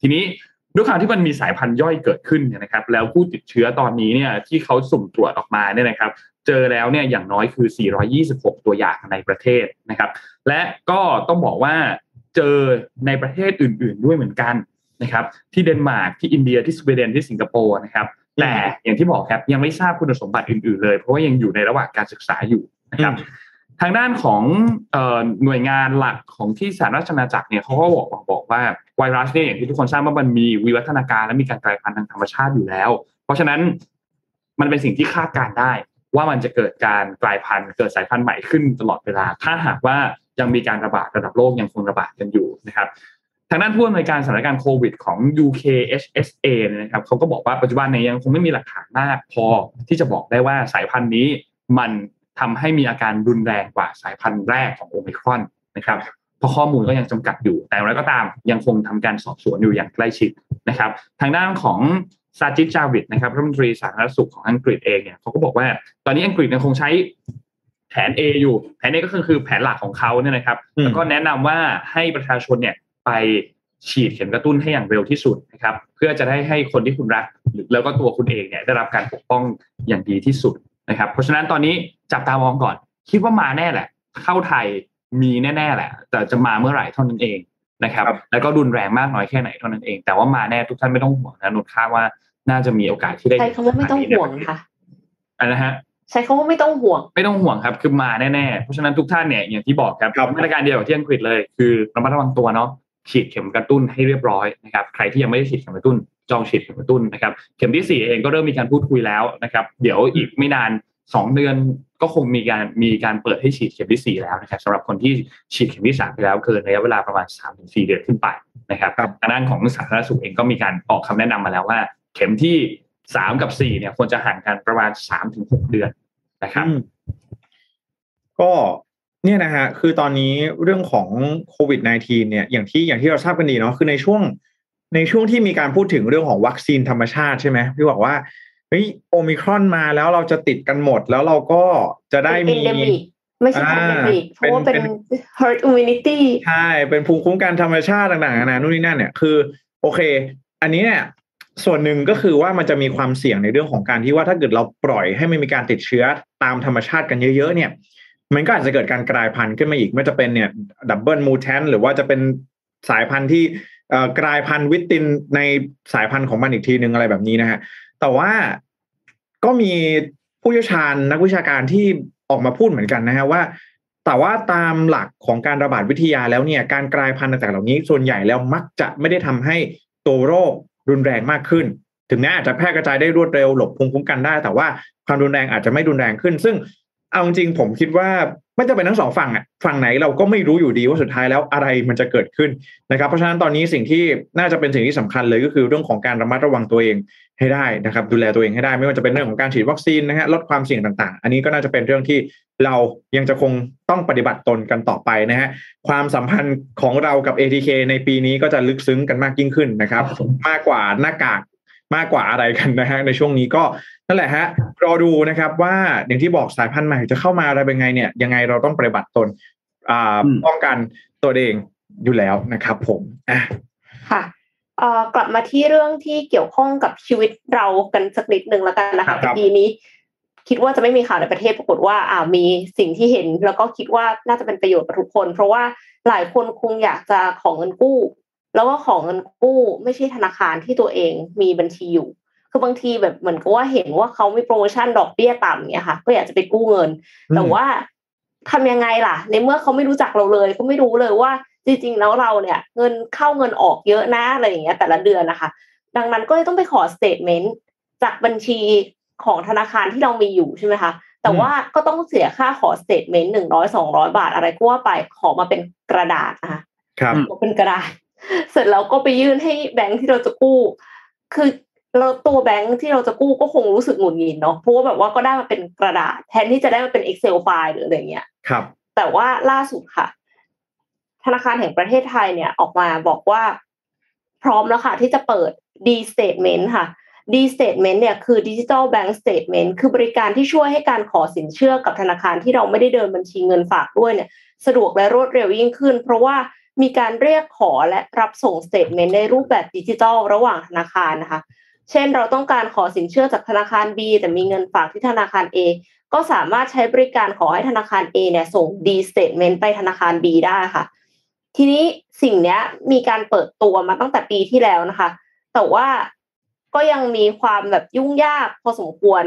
ทีนี้ด้วยความที่มันมีสายพันธุ์ย่อยเกิดขึ้นเนี่ยนะครับแล้วผู้ติดเชื้อตอนนี้เนี่ยที่เขาสุ่มตรวจออกมาเนี่ยนะครับเจอแล้วเนี่ยอย่างน้อยคือสี่ร้อยยี่สิบหกตัวอย่างในประเทศนะครับและก็ต้องบอกว่าเจอในประเทศอื่นๆด้วยเหมือนกันนะครับที่เดนมาร์กที่อินเดียที่สวีเดนที่สิงคโปร์นะครับแต่อย่างที่บอกครับยังไม่ทราบคุณสมบัติอื่นๆเลยเพราะว่ายังอยู่ในระหว่างการศึกษาอยู่นะครับทางด้านของหน่วยงานหลักของที่สหราชอาณาจักรเนี่ยเขาก็บอกบอกว่าไวรัสเนี่ยอย่างที่ทุกคนทราบว่ามันมีวิวัฒนาการและมีการกลายพันธุ์ทางธรรมชาติอยู่แล้วเพราะฉะนั้นมันเป็นสิ่งที่คาดการได้ว่ามันจะเกิดการกลายพันธุ์เกิดสายพันธุ์ใหม่ขึ้นตลอดเวลาถ้าหากว่ายังมีการระบาดระดับโลกยังคงระบาดกันอยู่นะครับทางด้านผู้อำนวยการสถานการณ์โควิดของ ยู เค เอช เอส เอ นะครับเขาก็บอกว่าปัจจุบันนี้ยังคงไม่มีหลักฐานมากพอที่จะบอกได้ว่าสายพันธุ์นี้มันทำให้มีอาการรุนแรงกว่าสายพันธุ์แรกของโอไมครอนนะครับเพราะข้อมูลก็ยังจำกัดอยู่แต่อย่างไรก็ตามยังคงทำการสอบสวนอยู่อย่างใกล้ชิดนะครับทางด้านของซาจิต จาวิดนะครับรัฐมนตรีสาธารณสุขของอังกฤษเองเนี่ยเขาก็บอกว่าตอนนี้อังกฤษยังคงใช้แผน A อยู่แผน A ก็คือแผนหลักของเขาเนี่ยนะครับแล้วก็แนะนำว่าให้ประชาชนเนี่ยไปฉีดเข็มกระตุ้นให้อย่างเร็วที่สุดนะครับเพื่อจะได้ให้คนที่คุณรักแล้วก็ตัวคุณเองเนี่ยได้รับการปกป้องอย่างดีที่สุดนะครับเพราะฉะนั้นตอนนี้จับตามองก่อนคิดว่ามาแน่แหละเข้าไทยมีแน่ๆแหละแต่จะมาเมื่อไหร่เท่านั้นเองนะครับแล้วก็รุนแรงมากน้อยแค่ไหนเท่านั้นเองแต่ว่ามาแน่ทุกท่านไม่ต้องห่วงนะนุชค่าว่าน่าจะมีโอกาสที่ได้ใช้คำว่าไม่ต้องห่วงค่ะอันนะฮะใช้คำว่าไม่ต้องห่วงไม่ต้องห่วงครับคือมาแน่ๆเพราะฉะนั้นทุกท่านเนี่ยอย่างที่บอกครับมาตรการเดียวกับที่อังกฤษเลยคือระมัดระวังตัวเนาะฉีดเข็มกระตุ้นให้เรียบร้อยนะครับใครที่ยังไม่ได้ฉีดเข็มกระตุ้นจองฉีดเข็มกระตุ้นนะครับเข็มที่สี่เองก็เริ่มมีการพูดคุยแล้วนะครับเดี๋ยวอีกไม่นานสองเดือนก็คงมีการมีการเปิดให้ฉีดเข็มที่สี่แล้วนะครับสำหรับคนที่ฉีดเข็มที่สามไปแล้วเกินระยะเวลาประมาณ สามถึงสี่ เดือนขึ้นไปนะครับทางด้านของสาธารณสุขเองก็มีการออกคำแนะนำมาแล้วว่าเข็มที่สามกับสี่เนี่ยควรจะห่างกันประมาณ สามถึงหก เดือนนะครับก็เนี่ยนะฮะคือตอนนี้เรื่องของโควิด สิบเก้า เนี่ยอย่างที่อย่างที่เราทราบกันดีเนาะคือในช่วงในช่วงที่มีการพูดถึงเรื่องของวัคซีนธรรมชาติใช่ไหมพี่บอกว่าเฮ้ยโอมิครอนมาแล้วเราจะติดกันหมดแล้วเราก็จะได้มีไม่ใช่เป็นเพราะว่าเป็น herd immunity ใช่เป็นภูมิคุ้มกันธรรมชาติต่างๆนะนู่นนี่นั่นเนี่ยคือโอเคอันนี้เนี่ยส่วนหนึ่งก็คือว่ามันจะมีความเสี่ยงในเรื่องของการที่ว่าถ้าเกิดเราปล่อยให้มันมีการติดเชื้อตามธรรมชาติกันเยอะๆเนี่ยมันก็อาจจะเกิดการกลายพันธุ์ขึ้นมาอีกไม่จะเป็นเนี่ยดับเบิลมูแทนหรือว่าจะเป็นสายพันธุ์ที่กลายพันธุ์วิตินในสายพันธุ์ของมันอีกทีนึงอะไรแบบนี้นะฮะแต่ว่าก็มีผู้เชี่ยวชาญนักวิชาการที่ออกมาพูดเหมือนกันนะฮะว่าแต่ว่าตามหลักของการระบาดวิทยาแล้วเนี่ยการกลายพันธุ์ต่างๆเหล่านี้ส่วนใหญ่แล้วมักจะไม่ได้ทำให้ตัวโรครุนแรงมากขึ้นถึงแม้อาจจะแพร่กระจายได้รวดเร็วหลบภูมิคุ้มกันได้แต่ว่าความรุนแรงอาจจะไม่รุนแรงขึ้นซึ่งเอาจริงผมคิดว่าไม่จะเป็นทั้งสองฝั่งอ่ะฝั่งไหนเราก็ไม่รู้อยู่ดีว่าสุดท้ายแล้วอะไรมันจะเกิดขึ้นนะครับเพราะฉะนั้นตอนนี้สิ่งที่น่าจะเป็นสิ่งที่สำคัญเลยก็คือเรื่องของการระมัดระวังตัวเองให้ได้นะครับดูแลตัวเองให้ได้ไม่ว่าจะเป็นเรื่องของการฉีดวัคซีนนะฮะลดความเสี่ยงต่างๆอันนี้ก็น่าจะเป็นเรื่องที่เรายังจะคงต้องปฏิบัติตนกันต่อไปนะฮะความสัมพันธ์ของเรากับ เอ ที เค ในปีนี้ก็จะลึกซึ้งกันมากยิ่งขึ้นนะครับมากกว่าหน้ากากมากกว่าอะไรกันนะฮะในช่วงนี้ก็นั่นแหละฮะรอดูนะครับว่าอย่างที่บอกสายพันธุ์ใหม่จะเข้ามาอะไรเป็นไงเนี่ยยังไงเราต้องปฏิบัติตนอ่าป้องกันตัวเองอยู่แล้วนะครับผมอ่ะค่ะเอ่อกลับมาที่เรื่องที่เกี่ยวข้องกับชีวิตเรากันสักนิดนึงแล้วกันนะคะคดีนี้คิดว่าจะไม่มีข่าวในประเทศปรากฏว่าอ่ามีสิ่งที่เห็นแล้วก็คิดว่าน่าจะเป็นประโยชน์กับทุกคนเพราะว่าหลายคนคงอยากจะขอเงินกู้แล้วก็ของเงินกู้ไม่ใช่ธนาคารที่ตัวเองมีบัญชีอยู่คือบางทีแบบเหมือนกับว่าเห็นว่าเขามีโปรโมชั่นดอกเบี้ยต่ำเนี่ยค่ะก็อยากจะไปกู้เงินแต่ว่าทำยังไงล่ะในเมื่อเขาไม่รู้จักเราเลยก็ไม่รู้เลยว่า จริงๆแล้วเราเนี่ยเงินเข้าเงินออกเยอะนะอะไรอย่างเงี้ยแต่ละเดือนนะคะดังนั้นก็ต้องไปขอสเตทเมนต์จากบัญชีของธนาคารที่เรามีอยู่ใช่ไหมคะแต่ว่าก็ต้องเสียค่าขอสเตทเมนต์หนึ่งร้อย สองร้อยบาทอะไรก็ว่าไปขอมาเป็นกระดาษนะคะครับเป็นกระดาษเสร็จแล้วก็ไปยื่นให้แบงค์ที่เราจะกู้คือเราตัวแบงค์ที่เราจะกู้ก็คงรู้สึกหงุดหงิดเนาะเพราะว่าแบบว่าก็ได้มาเป็นกระดาษแทนที่จะได้มาเป็น Excel file หรืออะไรเงี้ยครับแต่ว่าล่าสุดค่ะธนาคารแห่งประเทศไทยเนี่ยออกมาบอกว่าพร้อมแล้วค่ะที่จะเปิด D statement ค่ะ D statement เนี่ยคือ Digital Bank Statement คือบริการที่ช่วยให้การขอสินเชื่อกับธนาคารที่เราไม่ได้เดินบัญชีเงินฝากด้วยเนี่ยสะดวกและรวดเร็วยิ่งขึ้นเพราะว่ามีการเรียกขอและรับส่ง statement ในรูปแบบดิจิทัลระหว่างธนาคารนะคะเช่นเราต้องการขอสินเชื่อจากธนาคาร B แต่มีเงินฝากที่ธนาคาร A ก็สามารถใช้บริการขอให้ธนาคาร A เนี่ยส่ง D statement ไปธนาคาร B ได้ค่ะทีนี้สิ่งนี้มีการเปิดตัวมาตั้งแต่ปีที่แล้วนะคะแต่ว่าก็ยังมีความแบบยุ่งยากพอสมควร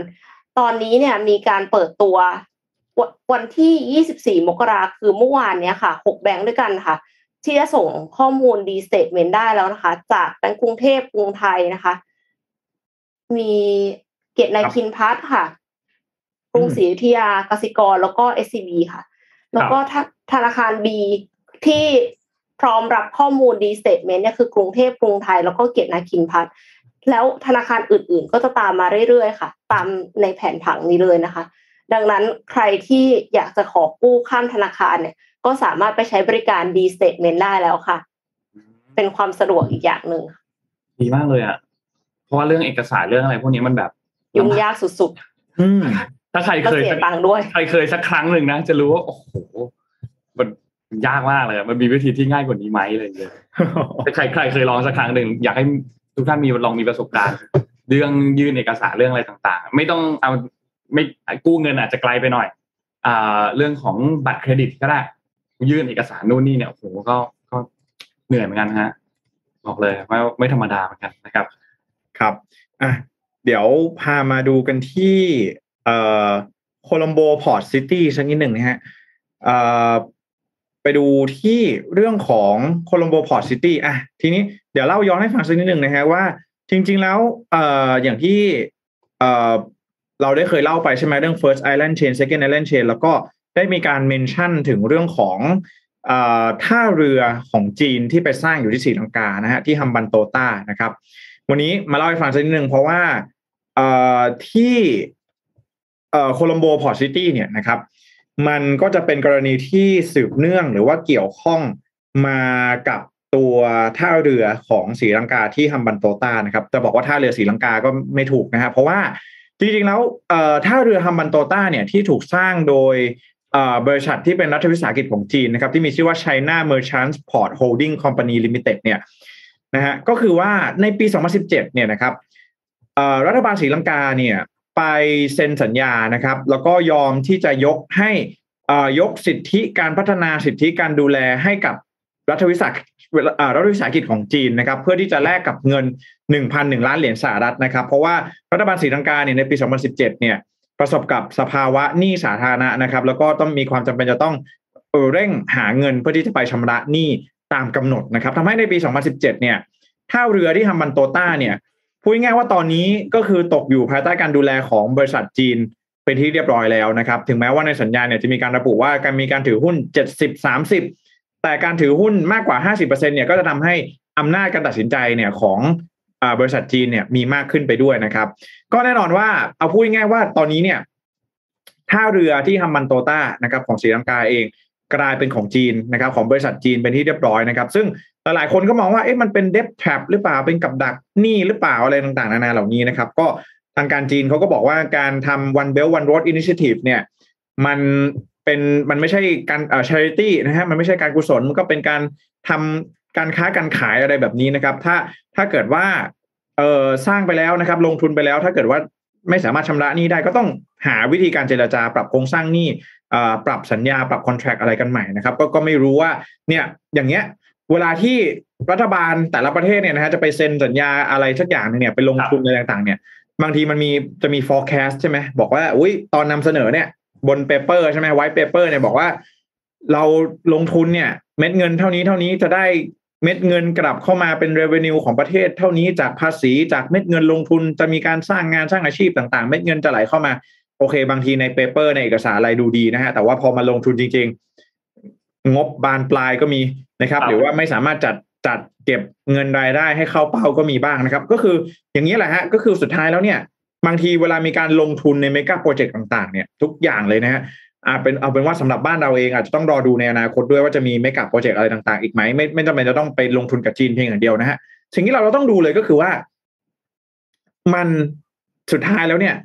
ตอนนี้เนี่ยมีการเปิดตัววันที่ยี่สิบสี่มกราคมคือเมื่อวานเนี้ยค่ะหกแบงค์ด้วยกันค่ะที่จะส่งข้อมูล D statement ได้แล้วนะคะจากแบงก์กรุงเทพกรุงไทยนะคะมีเกียรตินายคินพัฒน์ค่ะกรุงศรีอยุธยากสิกรแล้วก็ เอส ซี บี ค่ะแล้วก็ธนาคาร B ที่พร้อมรับข้อมูล D statement เนี่ยคือกรุงเทพกรุงไทยแล้วก็เกียรตินายคินพัฒน์แล้วธนาคารอื่นๆก็จะตามมาเรื่อยๆค่ะตามในแผนผังนี้เลยนะคะดังนั้นใครที่อยากจะขอกู้ข้ามธนาคารเนี่ยก็สามารถไปใช้บริการ D statement ได้แล้วค่ะเป็นความสะดวกอีกอย่างนึงดีมากเลยอ่ะเพราะว่าเรื่องเอกสารเรื่องอะไรพวกนี้มันแบบยุ่งยากสุดๆอืมถ้าใครเคยฟังด้วยใครเคยสักครั้งหนึ่งนะจะรู้ว่าโอ้โหมันยากมากเลยมันมีวิธีที่ง่ายกว่านี้ไหมอะไรอย่างเงี้ยถ้าใครใครเคยลองสักครั้งหนึ่งอยากให้ทุกท่านมีลองมีประสบการณ์เรื่องยื่นเอกสารเรื่องอะไรต่างๆไม่ต้องเอาไม่กู้เงินอาจจะไกลไปหน่อยอ่าเรื่องของบัตรเครดิตก็ได้ยื่นเอกสารนู่นนี่เนี่ยโอ้โหก็ก็เหนื่อยเหมือนกันฮะบอกเลยไม่ไม่ธรรมดาเหมือนกันนะครับครับอ่ะเดี๋ยวพามาดูกันที่เอ่อโคลัมโบพอร์ตซิตี้สักนิดหนึ่งนะฮะเอ่อไปดูที่เรื่องของโคลัมโบพอร์ตซิตี้อ่ะทีนี้เดี๋ยวเล่าย้อนให้ฟังสักนิดหนึ่งนะฮะว่าจริงๆแล้วเอ่ออย่างที่เอ่อเราได้เคยเล่าไปใช่ไหมเรื่อง first island chain second island chain แล้วก็ได้มีการเมนชั่นถึงเรื่องของเอ่อท่าเรือของจีนที่ไปสร้างอยู่ที่ศรีลังกานะฮะที่ฮัมบันโตต้านะครับวันนี้มาเล่าให้ฟังสักนิดนึงเพราะว่าที่โคลัมโบพอร์ตซิตี้เนี่ยนะครับมันก็จะเป็นกรณีที่สืบเนื่องหรือว่าเกี่ยวข้องมากับตัวท่าเรือของศรีลังกาที่ฮัมบันโตต้านะครับจะบอกว่าท่าเรือศรีลังกาก็ไม่ถูกนะฮะเพราะว่าจริงๆแล้วท่าเรือฮัมบันโตต้าเนี่ยที่ถูกสร้างโดยบริษัทที่เป็นรัฐวิสาหกิจของจีนนะครับที่มีชื่อว่า China Merchants Port Holding Company Limited เนี่ยนะฮะก็คือว่าในปีสองพันสิบเจ็ดเนี่ยนะครับรัฐบาลศรีลังกาเนี่ยไปเซ็นสัญญานะครับแล้วก็ยอมที่จะยกให้ยกสิทธิการพัฒนาสิทธิการดูแลให้กับรัฐวิสาหรัฐวิสาหกิจของจีนนะครับเพื่อที่จะแลกกับเงิน หนึ่งพันหนึ่ง ล้านเหรียญสหรัฐนะครับเพราะว่ารัฐบาลศรีลังกาเนี่ยในปีสองพันสิบเจ็ดเนี่ยประสบกับสภาวะหนี้สาธารณะนะครับแล้วก็ต้องมีความจำเป็นจะต้องเร่งหาเงินเพื่อที่จะไปชำระหนี้ตามกำหนดนะครับทำให้ในปีสองพันสิบเจ็ดเนี่ยท่าเรือที่ฮัมบันโตต้าเนี่ยพูดง่ายว่าตอนนี้ก็คือตกอยู่ภายใต้การดูแลของบริษัทจีนเป็นที่เรียบร้อยแล้วนะครับถึงแม้ว่าในสัญญาเนี่ยจะมีการระบุว่าการมีการถือหุ้น เจ็ดสิบ สามสิบ แต่การถือหุ้นมากกว่า ห้าสิบเปอร์เซ็นต์ เนี่ยก็จะทำให้อำนาจการตัดสินใจเนี่ยของบริษัทจีนเนี่ยมีมากขึ้นไปด้วยนะครับก็แน่นอนว่าเอาพูดง่ายว่าตอนนี้เนี่ยท่าเรือที่ฮัมบันโตต้านะครับของศรีลังกาเองกลายเป็นของจีนนะครับของบริษัทจีนเป็นที่เรียบร้อยนะครับซึ่งหลายคนก็มองว่าเอ๊ะมันเป็น debt trap หรือเปล่าเป็นกับดักหนี้หรือเปล่าอะไรต่างๆนานาเหล่านี้นะครับก็ทางการจีนเขาก็บอกว่าการทำ one belt one road initiative เนี่ยมันเป็นมันไม่ใช่การ charity นะฮะมันไม่ใช่การกุศลมันก็เป็นการทำการค้าการขายอะไรแบบนี้นะครับถ้าถ้าเกิดว่าเอ่อสร้างไปแล้วนะครับลงทุนไปแล้วถ้าเกิดว่าไม่สามารถชำระหนี้ได้ก็ต้องหาวิธีการเจรจาปรับโครงสร้างหนี้ปรับสัญญาปรับคอนแทรคอะไรกันใหม่นะครับ ก, ก็ไม่รู้ว่าเนี่ยอย่างเงี้ยเวลาที่รัฐบาลแต่ละประเทศเนี่ยนะฮะจะไปเซ็นสัญญาอะไรสักอย่างนึงเนี่ยไปลงทุนอะไรต่างๆเนี่ยบางทีมันมีจะมี forecast ใช่ไหมบอกว่าอุ้ยตอนนำเสนอเนี่ยบน paper ใช่ไหม white paper เนี่ยบอกว่าเราลงทุนเนี่ย เม็ดเงินเท่านี้เท่านี้จะได้เม็ดเงินกลับเข้ามาเป็น revenue ของประเทศเท่านี้จากภาษีจากเม็ดเงินลงทุนจะมีการสร้างงานสร้างอาชีพต่างๆเม็ดเงินจะไหลเข้ามาโอเคบางทีในเปเปอร์ในเอกสารอะไรดูดีนะฮะแต่ว่าพอมาลงทุนจริงๆงบบานปลายก็มีนะครับหรือว่าไม่สามารถจัดจัดเก็บเงินรายได้ให้เข้าเป้าก็มีบ้างนะครับก็คืออย่างนี้แหละฮะก็คือสุดท้ายแล้วเนี่ยบางทีเวลามีการลงทุนในเมกะโปรเจกต์ต่างๆเนี่ยทุกอย่างเลยนะฮะอ่าเป็นเอาเป็นว่าสำหรับบ้านเราเองอาจจะต้องรอดูในอนาคตด้วยว่าจะมีเมกะโปรเจกต์อะไรต่างๆอีกไหมไม่ไม่จำเป็นจะต้องไปลงทุนกับจีนเพียงอย่างเดียวนะฮะสิ่งที่เราเราต้องดูเลยก็คือว่ามันสุดท้ายแล้วเนี่ย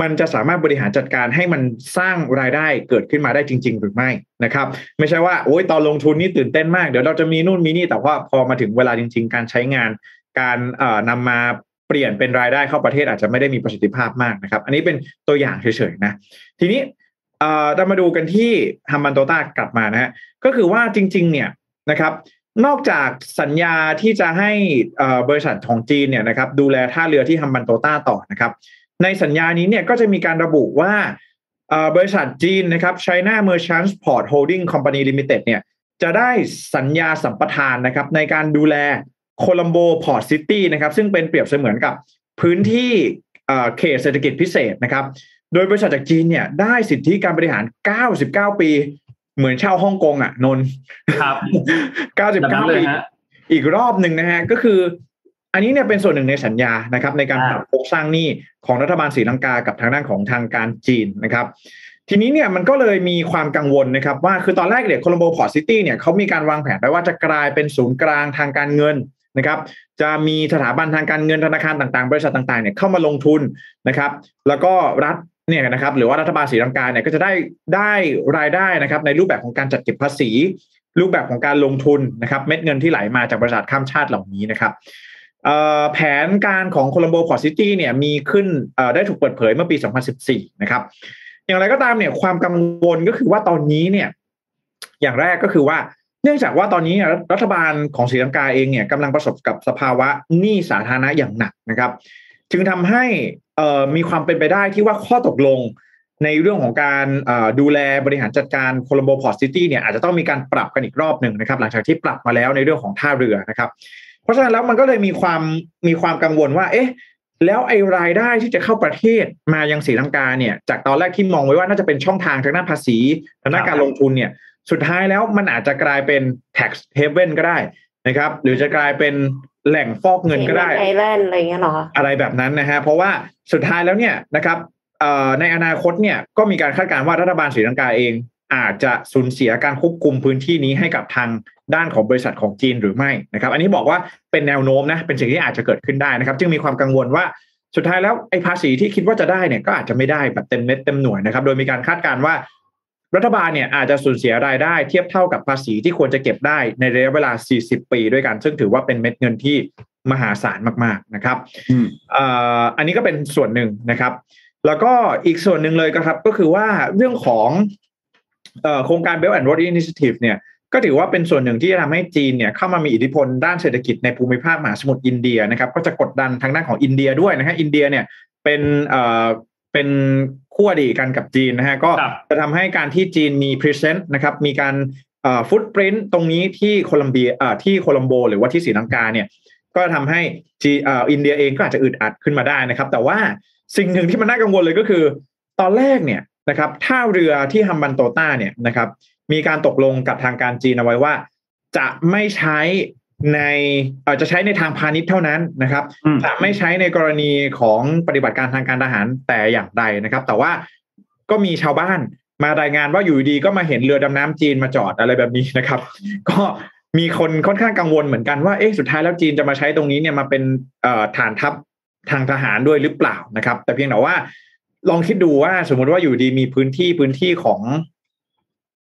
มันจะสามารถบริหารจัดการให้มันสร้างรายได้เกิดขึ้นมาได้จริงๆหรือไม่นะครับไม่ใช่ว่าโอ้ยตอนลงทุนนี่ตื่นเต้นมากเดี๋ยวเราจะมีนู่นมีนี่แต่ว่าพอมาถึงเวลาจริงๆการใช้งานการเอ่อนำมาเปลี่ยนเป็นรายได้เข้าประเทศอาจจะไม่ได้มีประสิทธิภาพมากนะครับอันนี้เป็นตัวอย่างเฉยๆนะทีนี้เอ่อเรามาดูกันที่ฮัมบันโตต้ากลับมานะฮะก็คือว่าจริงๆเนี่ยนะครับนอกจากสัญญาที่จะให้เอ่อบริษัทของจีนเนี่ยนะครับดูแลท่าเรือที่ฮัมบันโตต้าต่อนะครับในสัญญานี้เนี่ยก็จะมีการระบุว่าบริษัทจีนนะครับ China Merchant Port Holding Company Limited เนี่ยจะได้สัญญาสัมปทานนะครับในการดูแลโคลัมโบพอร์ตซิตี้นะครับซึ่งเป็นเปรียบเสมือนกับพื้นที่เขตเศรษฐกิจพิเศษนะครับโดยบริษัทจากจีนเนี่ยได้สิทธิการบริหารเก้าสิบเก้าปีเหมือนเช่าฮ่องกงอ่ะนนครับเก้าสิบเก้าปีอีกรอบหนึ่งนะฮะก็คืออันนี้เนี่ยเป็นส่วนหนึ่งในสัญญานะครับในการปรับโครงสร้างหนี้ของรัฐบาลศรีลังกากับทางด้านของทางการจีนนะครับทีนี้เนี่ยมันก็เลยมีความกังวลนะครับว่าคือตอนแรกเนี่ยโคลัมโบพอร์ตซิตี้เนี่ยเขามีการวางแผนไว้ว่าจะกลายเป็นศูนย์กลางทางการเงินนะครับจะมีสถาบันทางการเงินธนาคารต่างๆบริษัทต่างๆเนี่ยเข้ามาลงทุนนะครับแล้วก็รัฐเนี่ยนะครับหรือว่ารัฐบาลศรีลังกาเนี่ยก็จะได้ได้รายได้นะครับในรูปแบบของการจัดเก็บภาษีรูปแบบของการลงทุนนะครับเม็ดเงินที่ไหลมาจากบริษัทข้ามชาติเหล่านี้นะครับแผนการของโคลัมโบพอร์ตซิตี้เนี่ยมีขึ้นได้ถูกเปิดเผยเมื่อปีสองพันสิบสี่นะครับอย่างไรก็ตามเนี่ยความกังวลก็คือว่าตอนนี้เนี่ยอย่างแรกก็คือว่าเนื่องจากว่าตอนนี้รัฐบาลของศรีลังกาเองเนี่ยกำลังประสบกับสภาวะหนี้สาธารณะอย่างหนักนะครับจึงทำให้มีความเป็นไปได้ที่ว่าข้อตกลงในเรื่องของการดูแลบริหารจัดการโคลัมโบพอร์ตซิตี้เนี่ยอาจจะต้องมีการปรับกันอีกรอบหนึ่งนะครับหลังจากที่ปรับมาแล้วในเรื่องของท่าเรือนะครับเพราะฉะนั้นแล้วมันก็เลยมีความมีความกังวลว่าเอ๊ะแล้วไอ้รายได้ที่จะเข้าประเทศมายังศรีลังกาเนี่ยจากตอนแรกที่มองไว้ว่าน่าจะเป็นช่องทางทางด้านภาษีทางด้านการลงทุนเนี่ยสุดท้ายแล้วมันอาจจะกลายเป็น tax haven ก็ได้นะครับหรือจะกลายเป็นแหล่งฟอกเงินก็ได้ไอแลนด์อะไรเงี้ยหรออะไรแบบนั้นนะฮะเพราะว่าสุดท้ายแล้วเนี่ยนะครับในอนาคตเนี่ยก็มีการคาดการณ์ว่ารัฐบาลศรีลังกาเองอาจจะสูญเสียการควบคุมพื้นที่นี้ให้กับทางด้านของบริษัทของจีนหรือไม่นะครับอันนี้บอกว่าเป็นแนวโน้มนะเป็นสิ่งที่อาจจะเกิดขึ้นได้นะครับจึงมีความกังวลว่าสุดท้ายแล้วไอ้ภาษีที่คิดว่าจะได้เนี่ยก็อาจจะไม่ได้แบบเต็มเม็ดเต็มหน่วยนะครับโดยมีการคาดการณ์ว่ารัฐบาลเนี่ยอาจจะสูญเสียรายได้เทียบเท่ากับภาษีที่ควรจะเก็บได้ในระยะเวลาสี่สิบปีด้วยกันซึ่งถือว่าเป็นเม็ดเงินที่มหาศาลมากๆนะครับ อ, อันนี้ก็เป็นส่วนหนึ่งนะครับแล้วก็อีกส่วนหนึ่งเลยก็ครับก็คือว่าเรื่องของโครงการ Belt and Road Initiative เนี่ยก็ถือว่าเป็นส่วนหนึ่งที่จะทำให้จีนเนี่ยเข้ามามีอิทธิพลด้านเศรษฐกิจในภูมิภาคมหาสมุทรอินเดียนะครับก็จะกดดันทางด้านของอินเดียด้วยนะฮะอินเดียเนี่ยเป็นเอ่อเป็นคู่อดีตกันกับจีนนะฮะก็จะทำให้การที่จีนมี presence นะครับมีการเอ่อ footprint ตรงนี้ที่โคลัมเบียเอ่อที่โคลัมโบหรือว่าที่ศรีลังกาเนี่ยก็ทำให้จีเอ่ออินเดียเองก็อาจจะอึดอัดขึ้นมาได้นะครับแต่ว่าสิ่งหนึ่งที่มันน่ากังวลเลยก็คือตอนแรกเนี่ยนะครับท่าเรือที่ฮัมบันโตต้าเนี่ยนะครับมีการตกลงกับทางการจีนเอาไว้ว่าจะไม่ใช้ในอาจจะใช้ในทางพาณิชย์เท่านั้นนะครับจะไม่ใช้ในกรณีของปฏิบัติการทางการทหารแต่อย่างใดนะครับแต่ว่าก็มีชาวบ้านมารายงานว่าอยู่ดีก็มาเห็นเรือดำน้ำจีนมาจอดอะไรแบบนี้นะครับก็มีคนค่อนข้างกังวลเหมือนกันว่าเอ๊ะสุดท้ายแล้วจีนจะมาใช้ตรงนี้เนี่ยมาเป็นฐานทัพทางทหารด้วยหรือเปล่านะครับแต่เพียงแต่ว่าลองคิดดูว่าสมมติว่าอยู่ดีมีพื้นที่พื้นที่ของ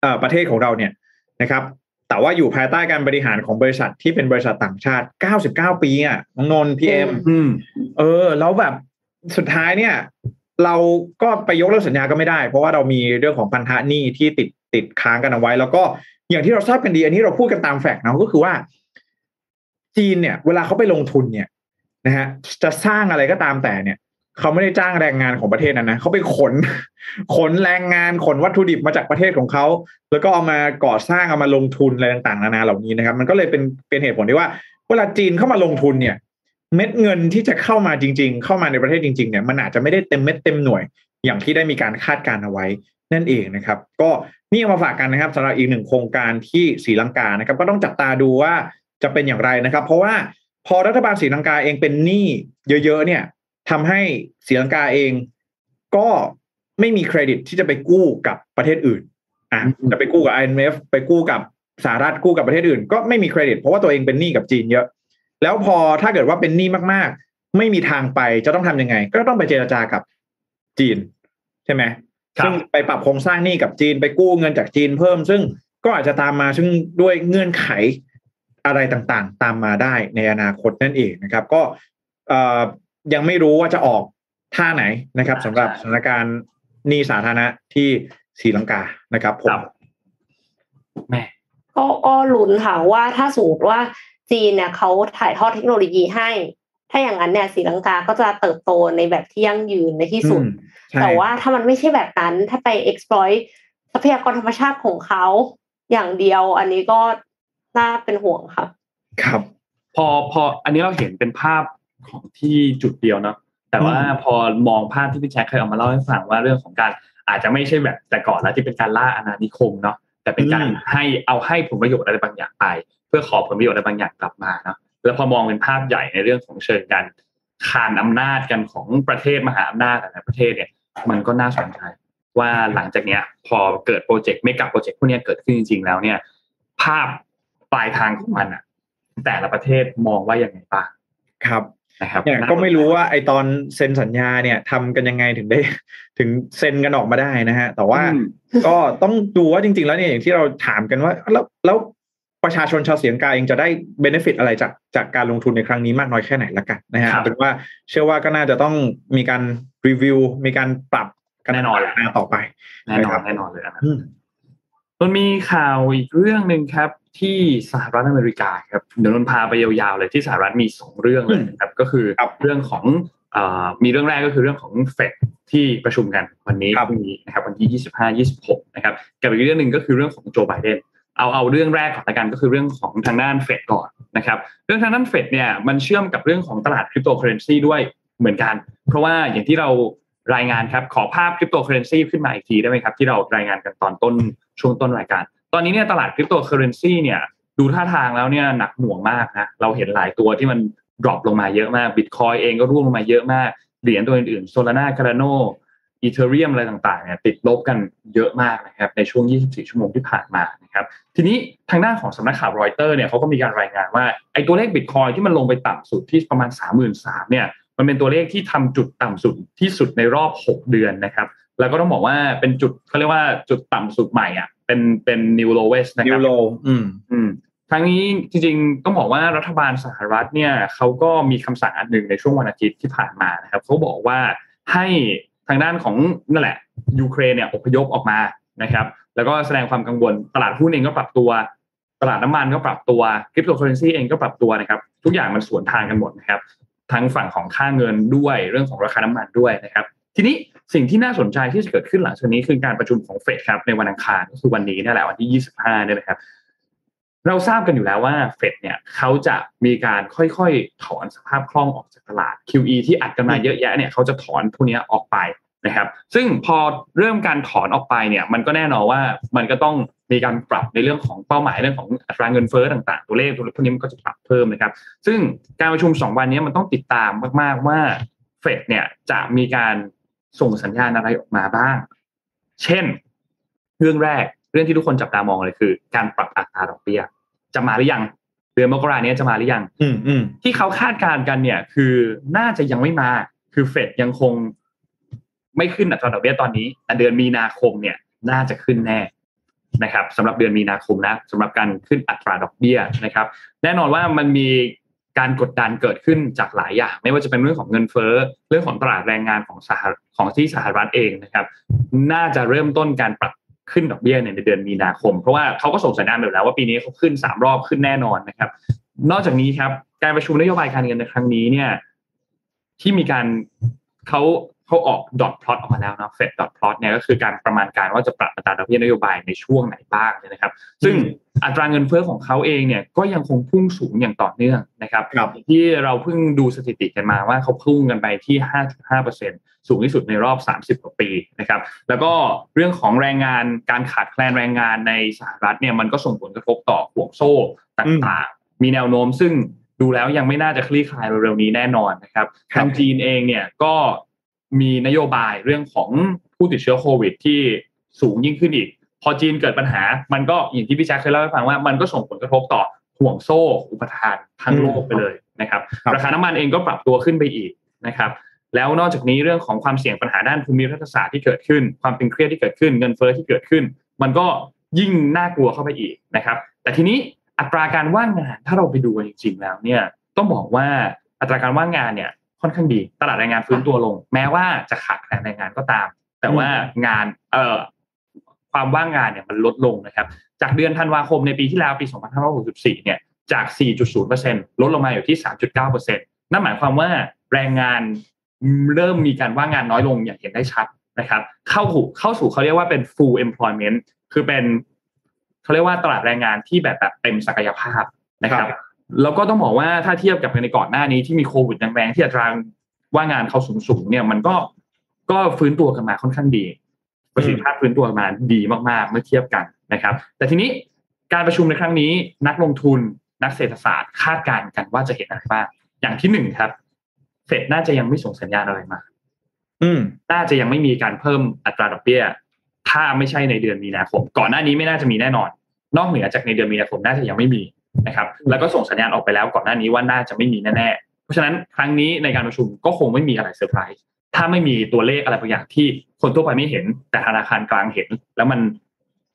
เอ่อประเทศของเราเนี่ยนะครับแต่ว่าอยู่ภายใต้การบริหารของบริษัทที่เป็นบริษัทต่างชาติเก้าสิบเก้าปีอ่ะน้องนนท์ พี เอ็ม เออแล้วแบบสุดท้ายเนี่ยเราก็ไปยกเลิกสัญญาก็ไม่ได้เพราะว่าเรามีเรื่องของพันธะหนี้ที่ติดติดค้างกันเอาไว้แล้วก็อย่างที่เราทราบกันดีอันนี้เราพูดกันตามแฟกต์นะก็คือว่าจีนเนี่ยเวลาเขาไปลงทุนเนี่ยนะฮะจะสร้างอะไรก็ตามแต่เนี่ย เขาไม่ได้จ้างแรงงานของประเทศนั้นนะเขาไปขนขนแรงงานขนวัตถุดิบมาจากประเทศของเขาแล้วก็เอามาก่อสร้างเอามาลงทุนอะไรต่างๆนานาเหล่านี้นะครับมันก็เลยเป็นเป็นเหตุผลที่ว่าเวลาจีนเข้ามาลงทุนเนี่ยเม็ดเงินที่จะเข้ามาจริงๆเข้ามาในประเทศจริงๆเนี่ยมันอาจจะไม่ได้เต็มเม็ดเต็มหน่วยอย่างที่ได้มีการคาดการเอาไว้นั่นเองนะครับก็นี่มาฝากกันนะครับสำหรับอีกหนึ่งโครงการที่ศรีลังกานะครับก็ต้องจับตาดูว่าจะเป็นอย่างไรนะครับเพราะว่าพอรัฐบาลศรีลังกาเองเป็นหนี้เยอะๆเนี่ยทำให้ศรีลังกาเองก็ไม่มีเครดิตที่จะไปกู้กับประเทศอื่นอ่ะจะไปกู้กับ ไอ เอ็ม เอฟ ไปกู้กับสหรัฐกู้กับประเทศอื่นก็ไม่มีเครดิตเพราะว่าตัวเองเป็นหนี้กับจีนเยอะแล้วพอถ้าเกิดว่าเป็นหนี้มากๆไม่มีทางไปจะต้องทำยังไงก็ต้องไปเจรจากับจีนใช่ไหมซึ่งไปปรับโครงสร้างหนี้กับจีนไปกู้เงินจากจีนเพิ่มซึ่งก็อาจจะตามมาซึ่งด้วยเงื่อนไขอะไรต่างๆตามมาได้ในอนาคตนั่นเองนะครับก็ยังไม่รู้ว่าจะออกท่าไหนนะครับสำหรับสถานการณ์หนี้สาธารณะที่ศรีลังกานะครับผมแม่ก็ก็ลุ้นค่ะว่าถ้าสมมติว่าจีนเนี่ยเขาถ่ายทอดเทคโนโลยีให้ถ้าอย่างนั้นเนี่ยศรีลังกาก็จะเติบโตในแบบที่ยั่งยืนในที่สุดแต่ว่าถ้ามันไม่ใช่แบบนั้นถ้าไป exploit ทรัพยากรธรรมชาติของเขาอย่างเดียวอันนี้ก็น่าเป็นห่วงค่ะครับพอพออันนี้เราเห็นเป็นภาพของที่จุดเดียวเนาะแต่ว่าพอมองภาพที่พี่แจ็คเคยเอามาเล่าให้ฟังว่าเรื่องของการอาจจะไม่ใช่แบบแต่ก่อนแล้วที่เป็นการล่าอาณานิคมเนาะแต่เป็นการให้เอาให้ผลประโยชน์อะไรบางอย่างไปเพื่อขอผลประโยชน์อะไรบางอย่างกลับมาเนาะแล้วพอมองเป็นภาพใหญ่ในเรื่องของเชิงการคานอำนาจกันของประเทศมหาอำนาจแต่ละประเทศเนี่ยมันก็น่าสนใจว่าหลังจากเนี้ยพอเกิดโปรเจกต์เมกะโปรเจกต์พวกนี้เกิดขึ้นจริงๆแล้วเนี่ยภาพปลายทางของมันอะแต่ละประเทศมองว่ายังไงบ้างครับนะครับเนี่ยก็ไม่รู้ว่าไอตอนเซ็นสัญญาเนี่ยทำกันยังไงถึงได้ถึงเซ็นกันออกมาได้นะฮะแต่ว่าก็ต้องดูว่าจริงๆแล้วเนี่ยอย่างที่เราถามกันว่าแล้วแล้วประชาชนชาวศรีลังกาเองจะได้ benefit อะไรจากจากการลงทุนในครั้งนี้มากน้อยแค่ไหนละกันนะฮะเป็นว่าเชื่อว่าก็น่าจะต้องมีการรีวิวมีการปรับกันแน่นอนแหละต่อไปแน่นอนแน่นอนเลยนะมันมีข่าวอีกเรื่องนึงครับที่สหรัฐอเมริกาครับเดี๋ยวนนพาไปยาวๆเลยที่สหรัฐมีสองเรื่องเลยนะครับก็คือเรื่องของเอ่อมีเรื่องแรกก็คือเรื่องของ เฟด ที่ประชุมกันวันนี้พรุ่งนี้นะครับวันที่ยี่สิบห้า ยี่สิบหกนะครับกับอีกเรื่องนึงก็คือเรื่องของโจไบเดนเอาเอาเรื่องแรกก่อนละกันก็คือเรื่องของทางด้าน เฟด ก่อนนะครับเรื่องทางด้าน เฟด เนี่ยมันเชื่อมกับเรื่องของตลาดคริปโตเคอเรนซีด้วยเหมือนกันเพราะว่าอย่างที่เรารายงานครับขอภาพคริปโตเคอเรนซีขึ้นมาอีกทีได้ไหมครับที่เรารายงานกันตอนต้นช่วงต้นรายการตอนนี้เนี่ยตลาดคริปโตเคอเรนซีเนี่ยดูท่าทางแล้วเนี่ยหนักหน่วงมากนะเราเห็นหลายตัวที่มันดรอปลงมาเยอะมาก Bitcoin เองก็ร่วงลงมาเยอะมากเหรียญตัวอื่นๆ Solana Cardano Ethereum อะไรต่างๆเนี่ยติดลบกันเยอะมากนะครับในช่วงยี่สิบสี่ชั่วโมงที่ผ่านมานะครับทีนี้ทางด้านของสำนักข่าวรอยเตอร์เนี่ยเขาก็มีการรายงานว่าไอ้ตัวเลข Bitcoin ที่มันลงไปต่ำสุดที่ประมาณ สามหมื่นสามพัน เนี่ยมันเป็นตัวเลขที่ทำจุดต่ำสุดที่สุดในรอบหกเดือนนะครับแล้วก็ต้องบอกว่าเป็นจุดเขาเรียกว่าจุดต่ำสุดใหม่อ่ะเป็นเป็น new lowest นะครับ new low อืมอืมทั้งนี้จริงๆต้องบอกว่ารัฐบาลสหรัฐเนี่ยเขาก็มีคำสั่งอันหนึ่งในช่วงวันอาทิตย์ที่ผ่านมานะครับเขาบอกว่าให้ทางด้านของนั่นแหละยูเครนเนี่ยอพยพออกมานะครับแล้วก็แสดงความกังวลตลาดหุ้นเองก็ปรับตัวตลาดน้ำมันก็ปรับตัวคริปโตเคอเรนซีเองก็ปรับตัวนะครับทุกอย่างมันสวนทางกันหมดนะครับทั้งฝั่งของค่าเงินด้วยเรื่องของราคาน้ำมันด้วยนะครับทีนี้สิ่งที่น่าสนใจที่จะเกิดขึ้นหลังจากนี้คือการประชุมของเฟดครับในวันอังคารก็คือวันนี้นั่นแหละวันที่ยี่สิบห้าเนี่ยนะครับเราทราบกันอยู่แล้วว่าเฟดเนี่ยเขาจะมีการค่อยๆถอนสภาพคล่องออกจากตลาด คิว อี ที่อัดกันมาเยอะแยะเนี่ยเขาจะถอนพวกนี้ออกไปนะครับซึ่งพอเริ่มการถอนออกไปเนี่ยมันก็แน่นอนว่ามันก็ต้องมีการปรับในเรื่องของเป้าหมายเรื่องของอัตราเงินเฟ้อต่างๆตัวเลขตัวเลขพวกนี้มันก็จะปรับเพิ่มนะครับซึ่งการประชุมสองวันนี้มันต้องติดตามมากๆว่าเฟดเนี่ยจะมีการส่งสัญญาณอะไรออกมาบ้างเช่นเรื่องแรกเรื่องที่ทุกคนจับตามองเลยคือการปรับอัตราดอกเบี้ยจะมาหรือยังเดือนมกราคมนี้จะมาหรือยังที่เขาคาดการณ์กันเนี่ยคือน่าจะยังไม่มาคือเฟดยังคงไม่ขึ้นอัตราดอกเบี้ยตอนนี้แต่เดือนมีนาคมเนี่ยน่าจะขึ้นแน่นะครับสำหรับเดือนมีนาคมนะสำหรับการขึ้นอัตราดอกเบี้ยนะครับแน่นอนว่ามันมีการกดดันเกิดขึ้นจากหลายอย่างไม่ว่าจะเป็นเรื่องของเงินเฟ้อเรื่องของตลาดแรงงานของสหของที่สหรัฐเองนะครับน่าจะเริ่มต้นการปรับขึ้นดอกเบี้ยในเดือนมีนาคมเพราะว่าเขาก็ส่งสัญญาณอยู่แล้วว่าปีนี้เขาขึ้นสามรอบขึ้นแน่นอนนะครับนอกจากนี้ครับการประชุมนโยบายการเงินในครั้งนี้เนี่ยที่มีการ เขาเขาออกดอทพลอตออกมาแล้วนะเฟดดอทพลอตเนี่ยก็คือการประมาณการว่าจะปรับอัตราดอกเบี้ยนโยบายในช่วงไหนบ้างนะครับซึ่งอัตราเงินเฟ้อของเขาเองเนี่ยก็ยังคงพุ่งสูงอย่างต่อเนื่องนะครับที่เราเพิ่งดูสถิติกันมาว่าเขาพุ่งกันไปที่ ห้าจุดห้าเปอร์เซ็นต์ สูงที่สุดในรอบสามสิบกว่าปีนะครับแล้วก็เรื่องของแรงงานการขาดแคลนแรงงานในสหรัฐเนี่ยมันก็ส่งผลกระทบต่อห่วงโซ่ต่างๆมีแนวโน้มซึ่งดูแล้วยังไม่น่าจะคลี่คลายเร็วๆนี้แน่นอนนะครับทางจีนเองเนี่ยก็มีนโยบายเรื่องของผู้ติดเชื้อโควิดที่สูงยิ่งขึ้นอีกพอจีนเกิดปัญหามันก็อย่างที่พี่แจ็คเคยเล่าให้ฟังว่ามันก็ส่งผลกระทบต่อห่วงโซ่อุปทานทั้งโลกไปเลยนะครับราคาน้ำมันเองก็ปรับตัวขึ้นไปอีกนะครับแล้วนอกจากนี้เรื่องของความเสี่ยงปัญหาด้านภูมิรัฐศาสตร์ที่เกิดขึ้นความตึงเครียดที่เกิดขึ้นเงินเฟ้อที่เกิดขึ้นมันก็ยิ่งน่ากลัวเข้าไปอีกนะครับแต่ทีนี้อัตราการว่างงานถ้าเราไปดูจริงๆแล้วเนี่ยต้องบอกว่าอัตราการว่างงานเนี่ยค่อนข้างดีตลาดแรงงานฟื้นตัวลงแม้ว่าจะขาดแคลนแรงงานก็ตามแต่ว่างานเอ่อความว่างงานเนี่ยมันลดลงนะครับจากเดือนธันวาคมในปีที่แล้วปีสองพันห้าร้อยหกสิบสี่เนี่ยจาก สี่จุดศูนย์เปอร์เซ็นต์ ลดลงมาอยู่ที่ สามจุดเก้าเปอร์เซ็นต์ นั่นหมายความว่าแรงงานเริ่มมีการว่างงานน้อยลงอย่างเห็นได้ชัดนะครับเข้าสู่เข้าสู่เขาเรียกว่าเป็น full employment คือเป็นเขาเรียกว่าตลาดแรงงานที่แบบแบบเต็มศักยภาพนะครับแล้วก็ต้องบอกว่าถ้าเทียบกับในก่อนหน้านี้ที่มีโควิดแรงๆที่อัตราว่างงานเขาสูงๆเนี่ยมันก็ก็ฟื้นตัวกันมาค่อนข้างดีประสิทธิภาพฟื้นตัวมาดีมากๆเมื่อเทียบกันนะครับแต่ทีนี้การประชุมในครั้งนี้นักลงทุนนักเศรษฐศาสตร์คาดการณ์กันว่าจะเห็นอะไรบ้างอย่างที่หนึ่งครับเฟดน่าจะยังไม่ส่งสัญญาณอะไรมาน่าจะยังไม่มีการเพิ่มอัตราดอกเบี้ยถ้าไม่ใช่ในเดือนมีนาคมก่อนหน้านี้ไม่น่าจะมีแน่นอนนอกเหนือจากในเดือนมีนาคมน่าจะยังไม่มีนะครับแล้วก็ส่งสัญญาณออกไปแล้วก่อนหน้านี้ว่าน่าจะไม่มีแน่ๆเพราะฉะนั้นครั้งนี้ในการประชุมก็คงไม่มีอะไรเซอร์ไพรส์ถ้าไม่มีตัวเลขอะไรบางอย่างที่คนทั่วไปไม่เห็นแต่ธนาคารกลางเห็นแล้วมัน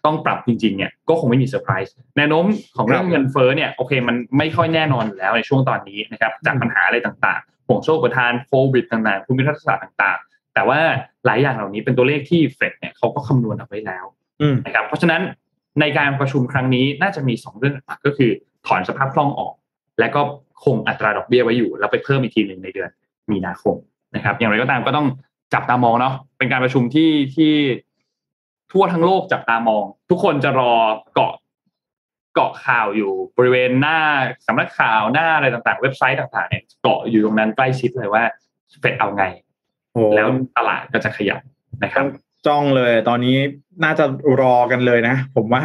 ต้องปรับจริงๆเนี่ยก็คงไม่มีเซอร์ไพรส์แนวโน้มของเรื่องเงินเฟ้อเนี่ยโอเคมันไม่ค่อยแน่นอนอยู่แล้วในช่วงตอนนี้นะครับจากปัญหาอะไรต่างๆห่วงโซ่อุปทานโควิดต่างๆภูมิรัฐศาสตร์ต่างๆแต่ว่าหลายอย่างเหล่านี้เป็นตัวเลขที่เฟดเนี่ยเขาก็คำนวณเอาไว้แล้วนะครับเพราะฉะนั้นในการประชุมครั้งนี้น่าจะมีสองเรื่องหลักก็คือถอนสภาพคล่องออกและก็คงอัตราดอกเบี้ยไว้อยู่แล้วไปเพิ่มอีกทีนึงในเดือนมีนาคมนะครับอย่างไรก็ตามก็ต้องจับตามองเนาะเป็นการประชุมที่ที่ทั่วทั้งโลกจับตามองทุกคนจะรอเกาะเกาะข่าวอยู่บริเวณหน้าสำนักข่าวหน้าอะไรต่างๆเว็บไซต์ต่างๆเนี่ยเกาะอยู่ตรงนั้นใกล้ชิดเลยว่าเฟดเอาไงแล้วตลาดก็จะขยับนะครับจ้องเลยตอนนี้น่าจะรอกันเลยนะผมว่า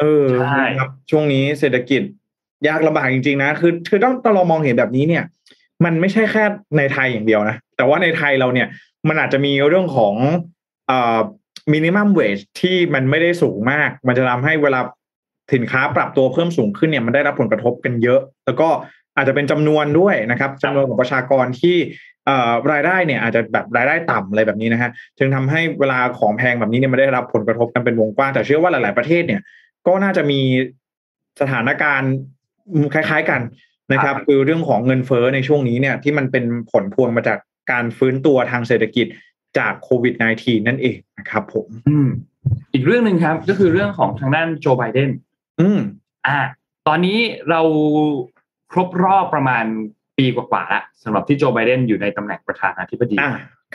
เออครับช่วงนี้เศรษฐกิจยากลำบากจริงๆนะคือคือต้องเรามองเห็นแบบนี้เนี่ยมันไม่ใช่แค่ในไทยอย่างเดียวนะแต่ว่าในไทยเราเนี่ยมันอาจจะมีเรื่องของเอ่อ minimum wage ที่มันไม่ได้สูงมากมันจะทำให้เวลาสินค้าปรับตัวเพิ่มสูงขึ้นเนี่ยมันได้รับผลกระทบเป็นเยอะแล้วก็อาจจะเป็นจำนวนด้วยนะครับจำนวนของประชากรที่รายได้เนี่ยอาจจะแบบรายได้ต่ำอะไรแบบนี้นะฮะจึงทำให้เวลาของแพงแบบนี้เนี่ยมันได้รับผลกระทบกันเป็นวงกว้างแต่เชื่อว่าหลายๆประเทศเนี่ยก็น่าจะมีสถานการณ์คล้ายๆกันนะครับคือเรื่องของเงินเฟ้อในช่วงนี้เนี่ยที่มันเป็นผลพวงมาจากการฟื้นตัวทางเศรษฐกิจจากโควิด สิบเก้า นั่นเองนะครับผมอีกเรื่องนึงครับก็คือเรื่องของทางด้านโจไบเดนอืมอ่าตอนนี้เราครบรอบประมาณปีกว่าๆแล้วสำหรับที่โจไบเดนอยู่ในตำแหน่งประธานาธิบดี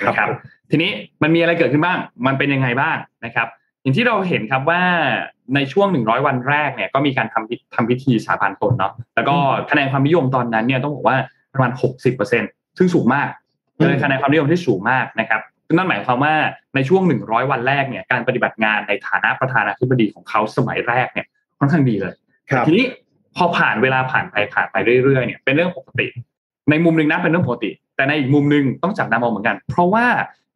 นะครับทีนี้มันมีอะไรเกิดขึ้นบ้างมันเป็นยังไงบ้างนะครับอย่างที่เราเห็นครับว่าในช่วงหนึ่งร้อยวันแรกเนี่ยก็มีการทำทำพิธีสาบานตนเนาะแล้วก็คะแนนความนิยมตอนนั้นเนี่ยต้องบอกว่าประมาณ หกสิบเปอร์เซ็นต์ ซึ่งสูงมากเลยคะแนนความนิยมที่สูงมากนะครับนั่นหมายความว่าในช่วงหนึ่งร้อยวันแรกเนี่ยการปฏิบัติงานในฐานะประธานาธิบดีของเขาสมัยแรกเนี่ยค่อนข้างดีเลยทีนี้พอผ่านเวลาผ่านไปผ่านไปเรื่อยๆเนี่ยเป็นเรื่องปกติในมุมนึงนะเป็นเรื่องปกติแต่ในอีกมุมนึงต้องจับตามองเหมือนกันเพราะว่า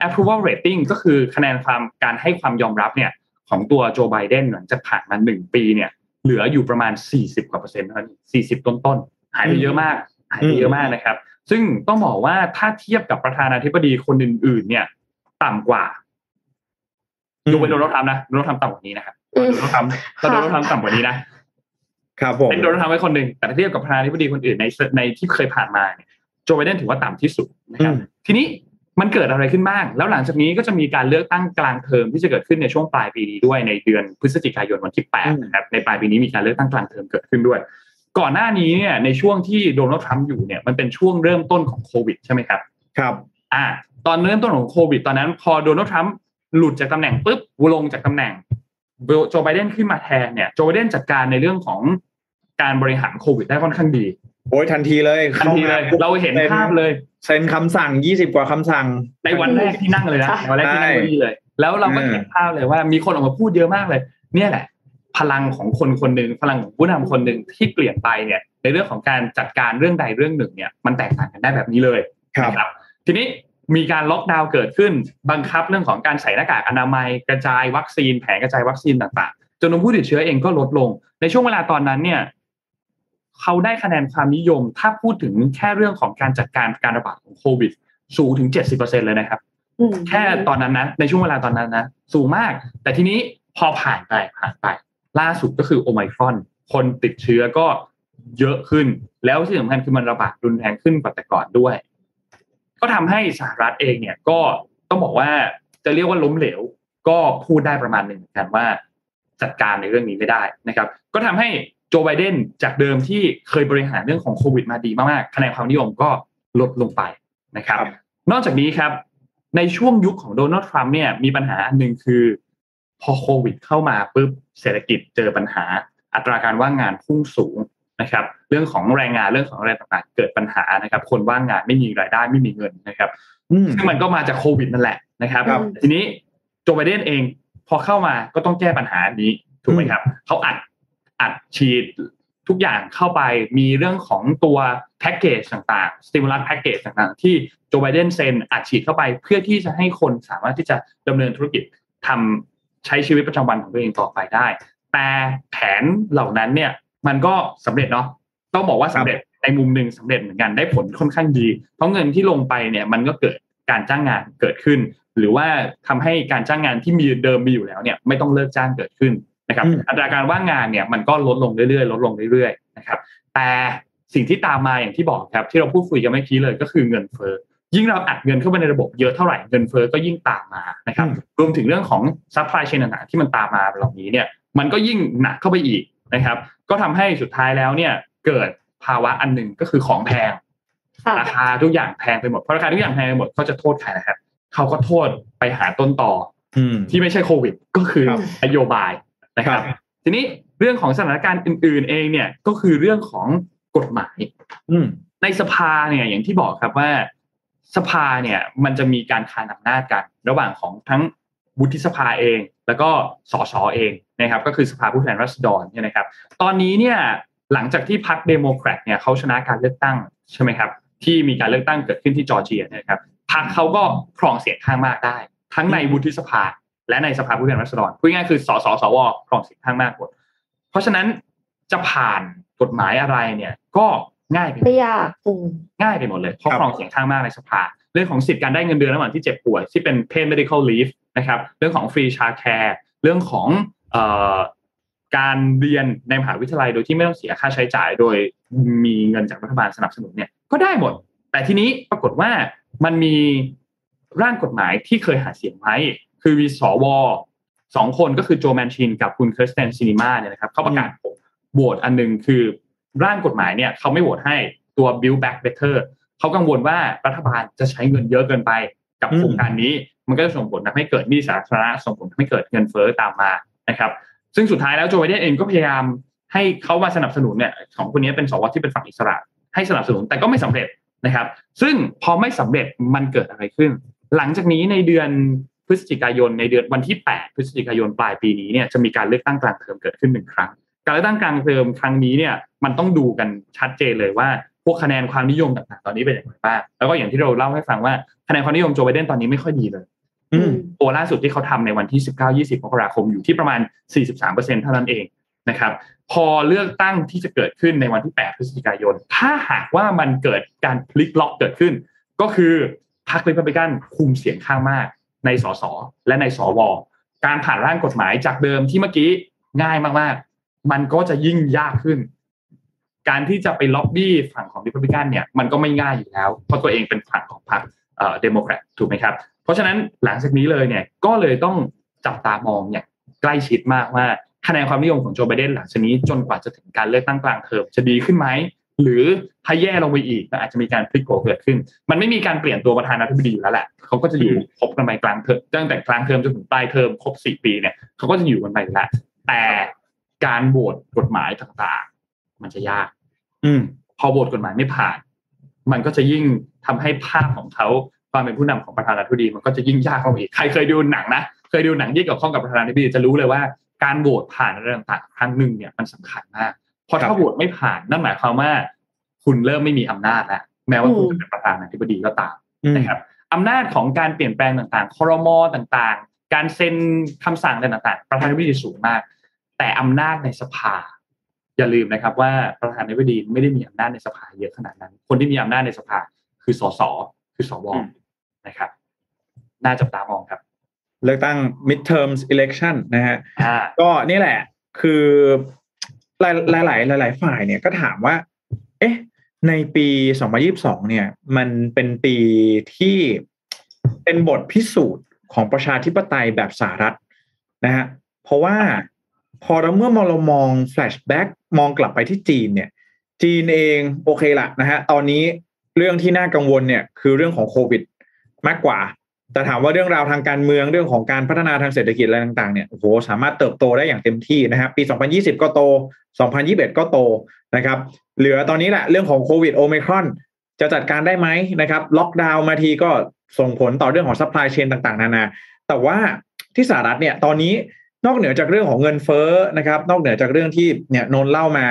approval rating ก็คือคะแนนความการให้ความยอมรับเนี่ยของตัวโจไบเดนหลังจากผ่านมาหนึ่งปีเนี่ยเหลืออยู่ประมาณสี่สิบกว่าเปอร์เซ็นต์นะสี่สิบต้นๆหายไปเยอะมากหายไปเยอะมากนะครับซึ่งต้องบอกว่าถ้าเทียบกับประธานาธิบดีคนอื่นๆเนี่ยต่ำกว่าดูไปโดนัลด์ทรัมป์นะโดนัลด์ทรัมป์ต่ำกว่านี้นะครับโดนัลด์ทรัมป์ก็โดนัลด์ทรัมป์ต่ำกว่านี้นะเป็นโดนัลด์ทรัมป์ไว้คนหนึ่งแต่เทียบกับประธานาธิบดีคนอื่นในในที่เคยผ่านมาเนี่ยโจไบเดนถือว่าต่ำที่สุดนะครับทีนี้มันเกิดอะไรขึ้นบ้างแล้วหลังจากนี้ก็จะมีการเลือกตั้งกลางเทอมที่จะเกิดขึ้นในช่วงปลายปีนี้ด้วยในเดือนพฤศจิกายนวันที่แปดนะครับในปลายปีนี้มีการเลือกตั้งกลางเทอมเกิดขึ้นด้วยก่อนหน้านี้เนี่ยในช่วงที่โดนัลด์ทรัมป์อยู่เนี่ยมันเป็นช่วงเริ่มต้นของโควิดใช่ไหมครับครับ อ่ะตอนเริ่มต้นของโควิดตอนนั้นพอโดนัลด์ทรัมป์หลุดจากตำแหน่งปุ๊บลงจากตำแหน่งโจไบเดนขึ้นมาแทนเนี่ยโจไบเดนจัดการในเรื่องของการบริหารโควิดได้ค่อนข้างดีโอ้ยทันทีเลยทันทีเลยเราเห็นภาพเลยเซ็นคำสั่งยี่สิบกว่าคำสั่งในวันแรกที่นั่งเลยนะวันแรกที่นั่งพอดีเลยแล้วเราก็เห็นภาพเลยว่ามีคนออกมาพูดเยอะมากเลยเนี่ยแหละพลังของคนคนหนึ่งพลังของผู้นำคนหนึ่งที่เปลี่ยนไปเนี่ยในเรื่องของการจัดการเรื่องใดเรื่องหนึ่งเนี่ยมันแตกต่างกันได้แบบนี้เลยนะครับทีนี้มีการล็อกดาวน์เกิดขึ้นบังคับเรื่องของการใส่หน้ากากอนามัยกระจายวัคซีนแผนกระจายวัคซีนต่างๆจำนวนผู้ติดเชื้อเองก็ลดลงในช่วงเวลาตอนนั้นเนี่ยเขาได้คะแนนความนิยมถ้าพูดถึงแค่เรื่องของการจัดการการระบาดของโควิดสูงถึง เจ็ดสิบเปอร์เซ็นต์ เลยนะครับแค่ตอนนั้นนะในช่วงเวลาตอนนั้นนะสูงมากแต่ทีนี้พอผ่านไปผ่านไปล่าสุดก็คือโอไมครอนคนติดเชื้อก็เยอะขึ้นแล้วที่สำคัญคือมันระบาดรุนแรงขึ้นกว่าแต่ก่อนด้วยก็ทำให้สหรัฐเองเนี่ยก็ต้องบอกว่าจะเรียกว่าล้มเหลวก็พูดได้ประมาณหนึ่งเหมือนกันว่าจัดการในเรื่องนี้ไม่ได้นะครับก็ทำให้โจไบเดนจากเดิมที่เคยบริหารเรื่องของโควิดมาดีมากๆคะแนนความนิยมก็ลดลงไปนะครับนอกจากนี้ครับในช่วงยุคของโดนัลด์ทรัมป์เนี่ยมีปัญหาอันหนึ่งคือพอโควิดเข้ามาปุ๊บเศรษฐกิจเจอปัญหาอัตราการว่างงานพุ่งสูงนะครับเรื่องของแรงงานเรื่องของอะไรต่างๆเกิดปัญหานะครับคนว่างงานไม่มีรายได้ไม่มีเงินนะครับซึ่งมันก็มาจากโควิดนั่นแหละนะครับทีนี้โจไบเดนเองพอเข้ามาก็ต้องแก้ปัญหานี้ถูกไหมครับเขาอัดอัดฉีดทุกอย่างเข้าไปมีเรื่องของตัวแพ็กเกจต่างๆ stimulus package ต่างๆที่โจไบเดนเซ็นอัดฉีดเข้าไปเพื่อที่จะให้คนสามารถที่จะดำเนินธุรกิจทำใช้ชีวิตประจำวันของตัวเองต่อไปได้แต่แผนเหล่านั้นเนี่ยมันก็สำเร็จเนาะต้องบอกว่าสำเร็จในมุมหนึ่งสำเร็จเหมือนกันได้ผลค่อนข้างดีเพราะเงินที่ลงไปเนี่ยมันก็เกิดการจ้างงานเกิดขึ้นหรือว่าทำให้การจ้างงานที่มีเดิมมีอยู่แล้วเนี่ยไม่ต้องเลิกจ้างเกิดขึ้นนะครับอัตราการว่างงานเนี่ยมันก็ลดลงเรื่อยๆลดลงเรื่อยๆนะครับแต่สิ่งที่ตามมาอย่างที่บอกครับที่เราพูดคุยกันเมื่อกี้เลยก็คือเงินเฟ้อยิ่งเราอัดเงินเข้าไปในระบบเยอะเท่าไหร่เงินเฟ้อก็ยิ่งตามมานะครับรวมถึงเรื่องของซัพพลายเชนต่างๆที่มันตามมาเหล่านี้เนี่ยมันก็ยิ่งหนักเข้าไปอีกนะครับก็ทำให้สุดท้ายแล้วเนี่ยเกิดภาวะอันหนึ่งก็คือของแพงราคาทุกอย่างแพงไปหมดเพราะราคาทุกอย่างแพงไปหมดเขาจะโทษใครนะครับเขาก็โทษไปหาต้นต่อที่ไม่ใช่โควิดก็คือนโยบายนะครับทีนี้เรื่องของสถานการณ์อื่นๆเองเนี่ยก็คือเรื่องของกฎหมายในสภาเนี่ยอย่างที่บอกครับว่าสภาเนี่ยมันจะมีการคานอำนาจกันระหว่างของทั้งวุฒิสภาเองแล้วก็สสเองนะครับก็คือสภาผู้แทนราษฎรเนี่ยนะครับตอนนี้เนี่ยหลังจากที่พรรคเดโมแครตเนี่ยเขาชนะการเลือกตั้งใช่ไหมครับที่มีการเลือกตั้งเกิดขึ้นที่จอร์เจียเนี่ยครับพรรคเขาก็ครองเสียงข้างมากได้ทั้งในวุฒิสภาและในสภาผู้แทนราษฎรพูดง่ายๆคือสสสวครองเสียงข้างมากหมดเพราะฉะนั้นจะผ่านกฎหมายอะไรเนี่ยก็ง่ายไปไม่ยากง่ายไปหมดเลยเพราะครองเสียงข้างมากในสภาเรื่องของสิทธิการได้เงินเดือนระหว่างที่เจ็บป่วยที่เป็น paid medical leave นะครับเรื่องของ free childcare เรื่องของเอ่อการเรียนในมหาวิทยาลัยโดยที่ไม่ต้องเสียค่าใช้จ่ายโดยมีเงินจากรัฐบาลสนับสนุนเนี่ยก็ได้หมดแต่ทีนี้ปรากฏว่ามันมีร่างกฎหมายที่เคยหาเสียงไว้คือมีสวสองคนก็คือโจแมนชินกับคุณคริสเตนซินิมาเนี่ยนะครับเขาประกาศโหวตอันนึงคือร่างกฎหมายเนี่ยเขาไม่โหวตให้ตัว Build Back Better เขากังวลว่ารัฐบาลจะใช้เงินเยอะเกินไปกับโครงการนี้มันก็จะส่งผลทำให้เกิดหนี้สาธารณะส่งผลทำให้เกิดเงินเฟ้อตามมานะครับซึ่งสุดท้ายแล้วโจไบเดนเองก็พยายามให้เขามาสนับสนุนเนี่ยสองคนนี้เป็นสวที่เป็นฝั่งอิสระให้สนับสนุนแต่ก็ไม่สำเร็จนะครับซึ่งพอไม่สำเร็จมันเกิดอะไรขึ้นหลังจากนี้ในเดือนพฤศจิกายนในเดือนวันที่แปดพฤศจิกายนปลายปีนี้เนี่ยจะมีการเลือกตั้งกลางเทอมเกิดขึ้นหนึ่งครั้งการเลือกตั้งกลางเทอมครั้งนี้เนี่ยมันต้องดูกันชัดเจนเลยว่าพวกคะแนนความนิยมต่างๆตอนนี้เป็นอย่างไรบ้างแล้วก็อย่างที่เราเล่าให้ฟังว่าคะแนนความนิยมโจไบเดนตอนนี้ไม่ค่อยดีเลยตัวล่าสุดที่เขาทำในวันที่สิบเก้าถึงยี่สิบมกราคมอยู่ที่ประมาณ สี่สิบสามเปอร์เซ็นต์ เท่านั้นเองนะครับพอเลือกตั้งที่จะเกิดขึ้นในวันที่แปดพฤศจิกายนถ้าหากว่ามันเกิดการพลิกล็อกเกิดขึ้นก็คือพรรครีพับลิกันคุมเสียงข้างมากในสสและในสวการผ่านร่างกฎหมายจากเดิมที่เมื่อกี้ง่ายมากๆมันก็จะยิ่งยากขึ้นการที่จะไปล็อบบี้ฝั่งของรีพับลิกันเนี่ยมันก็ไม่ง่ายอยู่แล้วเพราะตัวเองเป็นฝั่งของพรรคเอ่อเดโมแครตถูกมั้ยครับเพราะฉะนั้นหลังจากนี้เลยเนี่ยก็เลยต้องจับตามองอย่างใกล้ชิดมากว่าคะแนนความนิยมของโจไบเดนหลังจากนี้จนกว่าจะถึงการเลือกตั้งกลางเทอมจะดีขึ้นมั้ย หรือถ้าแย่ลงไปอีกก็อาจจะมีการพลิกโผเกิดขึ้นมันไม่มีการเปลี่ยนตัวประธานาธิบดีอยู่แล้วแหละเขาก็จะอยู่ครบกันไปกลางเทอมตั้งแต่กลางเทอมจนถึงปลายเทอมครบสี่ปีเนี่ยเขาก็จะอยู่กันไปแล้วแต่การโหวตกฎหมายต่างๆมันจะยากอืมพอโหวตกฎหมายไม่ผ่านมันก็จะยิ่งทำให้ภาพของเขาความเป็นผู้นำของประธานาธิบดีมันก็จะยิ่งยากเข้าไปอีกใครเคยดูหนังนะเคยดูหนังที่เกี่ยวข้องกับประธานาธิบดีจะรู้เลยว่าการโหวตผ่านอะไรต่างๆครั้งนึงเนี่ยมันสำคัญมากพอถ้าโหวตไม่ผ่านนั่นหมายความว่าคุณเริ่มไม่มีอำนาจแล้วแม้ว่าคุณจะเป็นประธานาธิบดีก็ตามนะครับอำนาจของการเปลี่ยนแปลงต่างๆครม.ต่างๆการเซ็นคำสั่งอะไรต่างๆประธานาธิบดีสูงมากแต่อำนาจในสภาอย่าลืมนะครับว่าประธานาธิบดีไม่ได้มีอำนาจในสภาเยอะขนาดนั้นคนที่มีอำนาจในสภาคือสสคือสวนะครับน่าจับตามองครับเลือกตั้ง midterms election นะฮะก็นี่แหละคือหลายหลายหลายหลายฝ่ายเนี่ยก็ถามว่าเอ๊ะในปีสองพันยี่สิบสองเนี่ยมันเป็นปีที่เป็นบทพิสูจน์ของประชาธิปไตยแบบสหรัฐนะฮะเพราะว่าพอเราเมื่อเรามองแฟลชแบ็กมองกลับไปที่จีนเนี่ยจีนเองโอเคละนะฮะตอนนี้เรื่องที่น่ากังวลเนี่ยคือเรื่องของโควิดมากกว่าแต่ถามว่าเรื่องราวทางการเมืองเรื่องของการพัฒนาทางเศรษฐกิจอะไรต่างๆเนี่ยโอ้โหสามารถเติบโตได้อย่างเต็มที่นะครับปีสองพันยี่สิบก็โตสองพันยี่สิบเอ็ดก็โตนะครับเหลือตอนนี้แหละเรื่องของโควิดโอไมครอนจะจัดการได้ไหมนะครับล็อกดาวน์มาทีก็ส่งผลต่อเรื่องของซัพพลายเชนต่างๆนานาแต่ว่าที่สหรัฐเนี่ยตอนนี้นอกเหนือจากเรื่องของเงินเฟ้อนะครับนอกเหนือจากเรื่องที่เนี่ยนนเล่ามา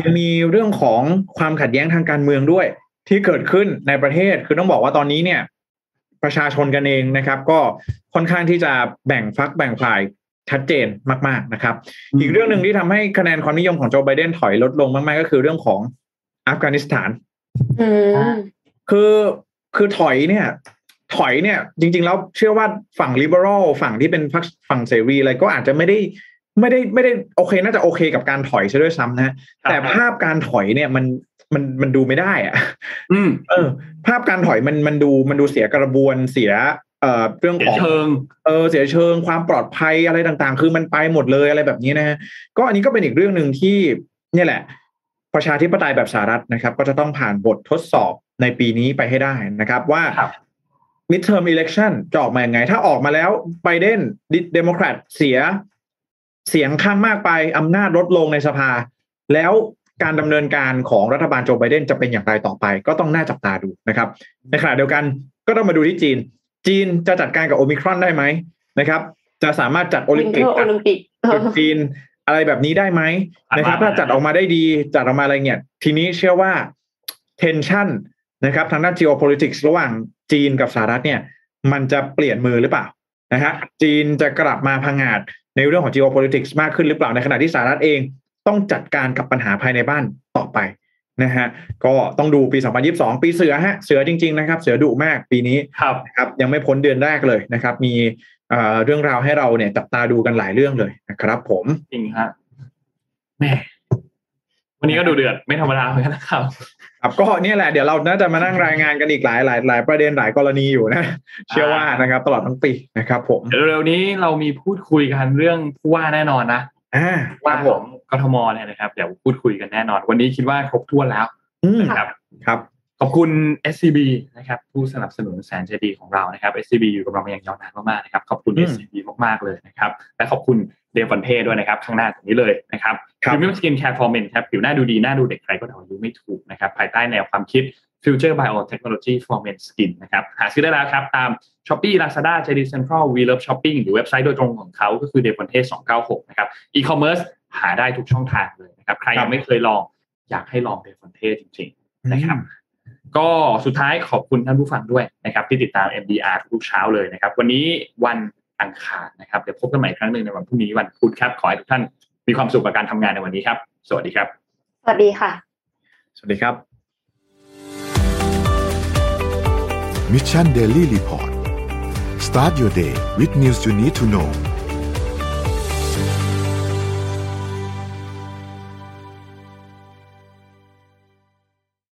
ยังมีเรื่องของความขัดแย้งทางการเมืองด้วยที่เกิดขึ้นในประเทศคือต้องบอกว่าตอนนี้เนี่ยประชาชนกันเองนะครับก็ค่อนข้างที่จะแบ่งฝักแบ่งฝ่ายชัดเจนมากๆนะครับอีกเรื่องหนึ่งที่ทำให้คะแนนความนิยมของโจไบเดนถอยลดลงมากๆก็คือเรื่องของอัฟกานิสถานคือคือถอยเนี่ยถอยเนี่ยจริงๆแล้วเชื่อว่าฝั่งลิเบอรัลฝั่งที่เป็นพรรคฝั่งเสรีอะไรก็อาจจะไม่ได้ไม่ได้ไม่ได้โอเคน่าจะโอเคกับการถอยซะด้วยซ้ำนะแต่ภาพการถอยเนี่ยมันมันมันดูไม่ได้อ่ะอืมเออภาพการถอยมันมันดูมันดูเสียกระบวนเสียเอ่อเรื่องของเชิงเออเสียเชิงความปลอดภัยอะไรต่างๆคือมันไปหมดเลยอะไรแบบนี้นะฮะก็อันนี้ก็เป็นอีกเรื่องนึงที่เนี่ยแหละประชาธิปไตยแบบสหรัฐนะครับก็จะต้องผ่านบททดสอบในปีนี้ไปให้ได้นะครับว่า midterm election จะออกมายังไงถ้าออกมาแล้วไบเดนเดโมแครตเสียเสียงข้างมากไปอำนาจลดลงในสภาแล้วการดำเนินการของรัฐบาลโจไบเดนจะเป็นอย่างไรต่อไปก็ต้องน่าจับตาดูนะครับในขณะเดียวกันก็ต้องมาดูที่จีนจีนจะจัดการกับโอมิครอนได้ไหมนะครับจะสามารถจัดโอลิมปิกกับจีนอะไรแบบนี้ได้ไหมนะครับถ้าจัดออกมาได้ดีจัดออกมาอะไรเงี้ยทีนี้เชื่อว่า tension นะครับทางด้าน geopolitics ระหว่างจีนกับสหรัฐเนี่ยมันจะเปลี่ยนมือหรือเปล่านะฮะจีนจะกลับมาพังงาดในเรื่องของ geopolitics มากขึ้นหรือเปล่าในขณะที่สหรัฐเองต้องจัดการกับปัญหาภายในบ้านต่อไปนะฮะก็ต้องดูปีสองพันยี่สิบสองปีเสือฮะเสือจริงๆนะครับเสือดุมากปีนี้นะครับยังไม่พ้นเดือนแรกเลยนะครับมีเอ่อเรื่องราวให้เราเนี่ยจับตาดูกันหลายเรื่องเลยนะครับผมจริงฮะแหมวันนี้ก็ดูเดือดไม่ธรรมดาเหมือนกันนะครับครับก็เนี่ยแหละเดี๋ยวเราน่าจะมานั่งรายงานกันอีกหลายหลายหลายประเด็นหลายกรณีอยู่นะเชื่อว่านะครับตลอดทั้งปีนะครับผมเดี๋ยวเร็วๆนี้เรามีพูดคุยกันเรื่องผู้ว่าแน่นอนนะว่าของกทมเนี่ยนะครับเดี๋ยวพูดคุยกันแน่นอนวันนี้คิดว่าครบถ้วนแล้วนะครับครับขอบคุณ เอส ซี บี นะครับผู้สนับสนุนแสนใจดีของเรานะครับ เอส ซี บี อยู่กับเรามาอย่างยาวนานมากๆนะครับขอบคุณ เอส ซี บี มากๆเลยนะครับและขอบคุณเดฟวันเทด้วยนะครับข้างหน้าตรงนี้เลยนะครับพรีเมียมสกินแคร์ฟอร์เมนครับผิวหน้าดูดีหน้าดูเด็กใครก็เดาดูไม่ถูกนะครับภายใต้แนวความคิด Future Biotechnology for Men Skin นะครับหาซื้อได้แล้วครับตาม Shopee Lazada เจ ดี Central We Love Shopping หรือเว็บไซต์โดยตรงของเขาก็คือ เดฟวันเทสสองเก้าหก นะครับ E-commerce หาได้ทุกช่องทางเลยนะครับใครยังไม่เคยลองอยากให้ลอง Devontes จริงๆนะครับก็สุดท้ายขอบคุณท่านผู้ฟังด้วยนะครับที่ติดตาม เอ็ม ดี อาร์ ทุกเช้าเลยนะครับวันนี้วันอังคารนะครับเดี๋ยวพบกันใหม่ครั้งนึงในวันพรุ่งนี้วันพุธครับขอให้ทุกท่านมีความสุขกับการทำงานในวันนี้ครับสวัสดีครับสวัสดีค่ะสวัสดีครับ Mission Daily Report Start your day with news you need to know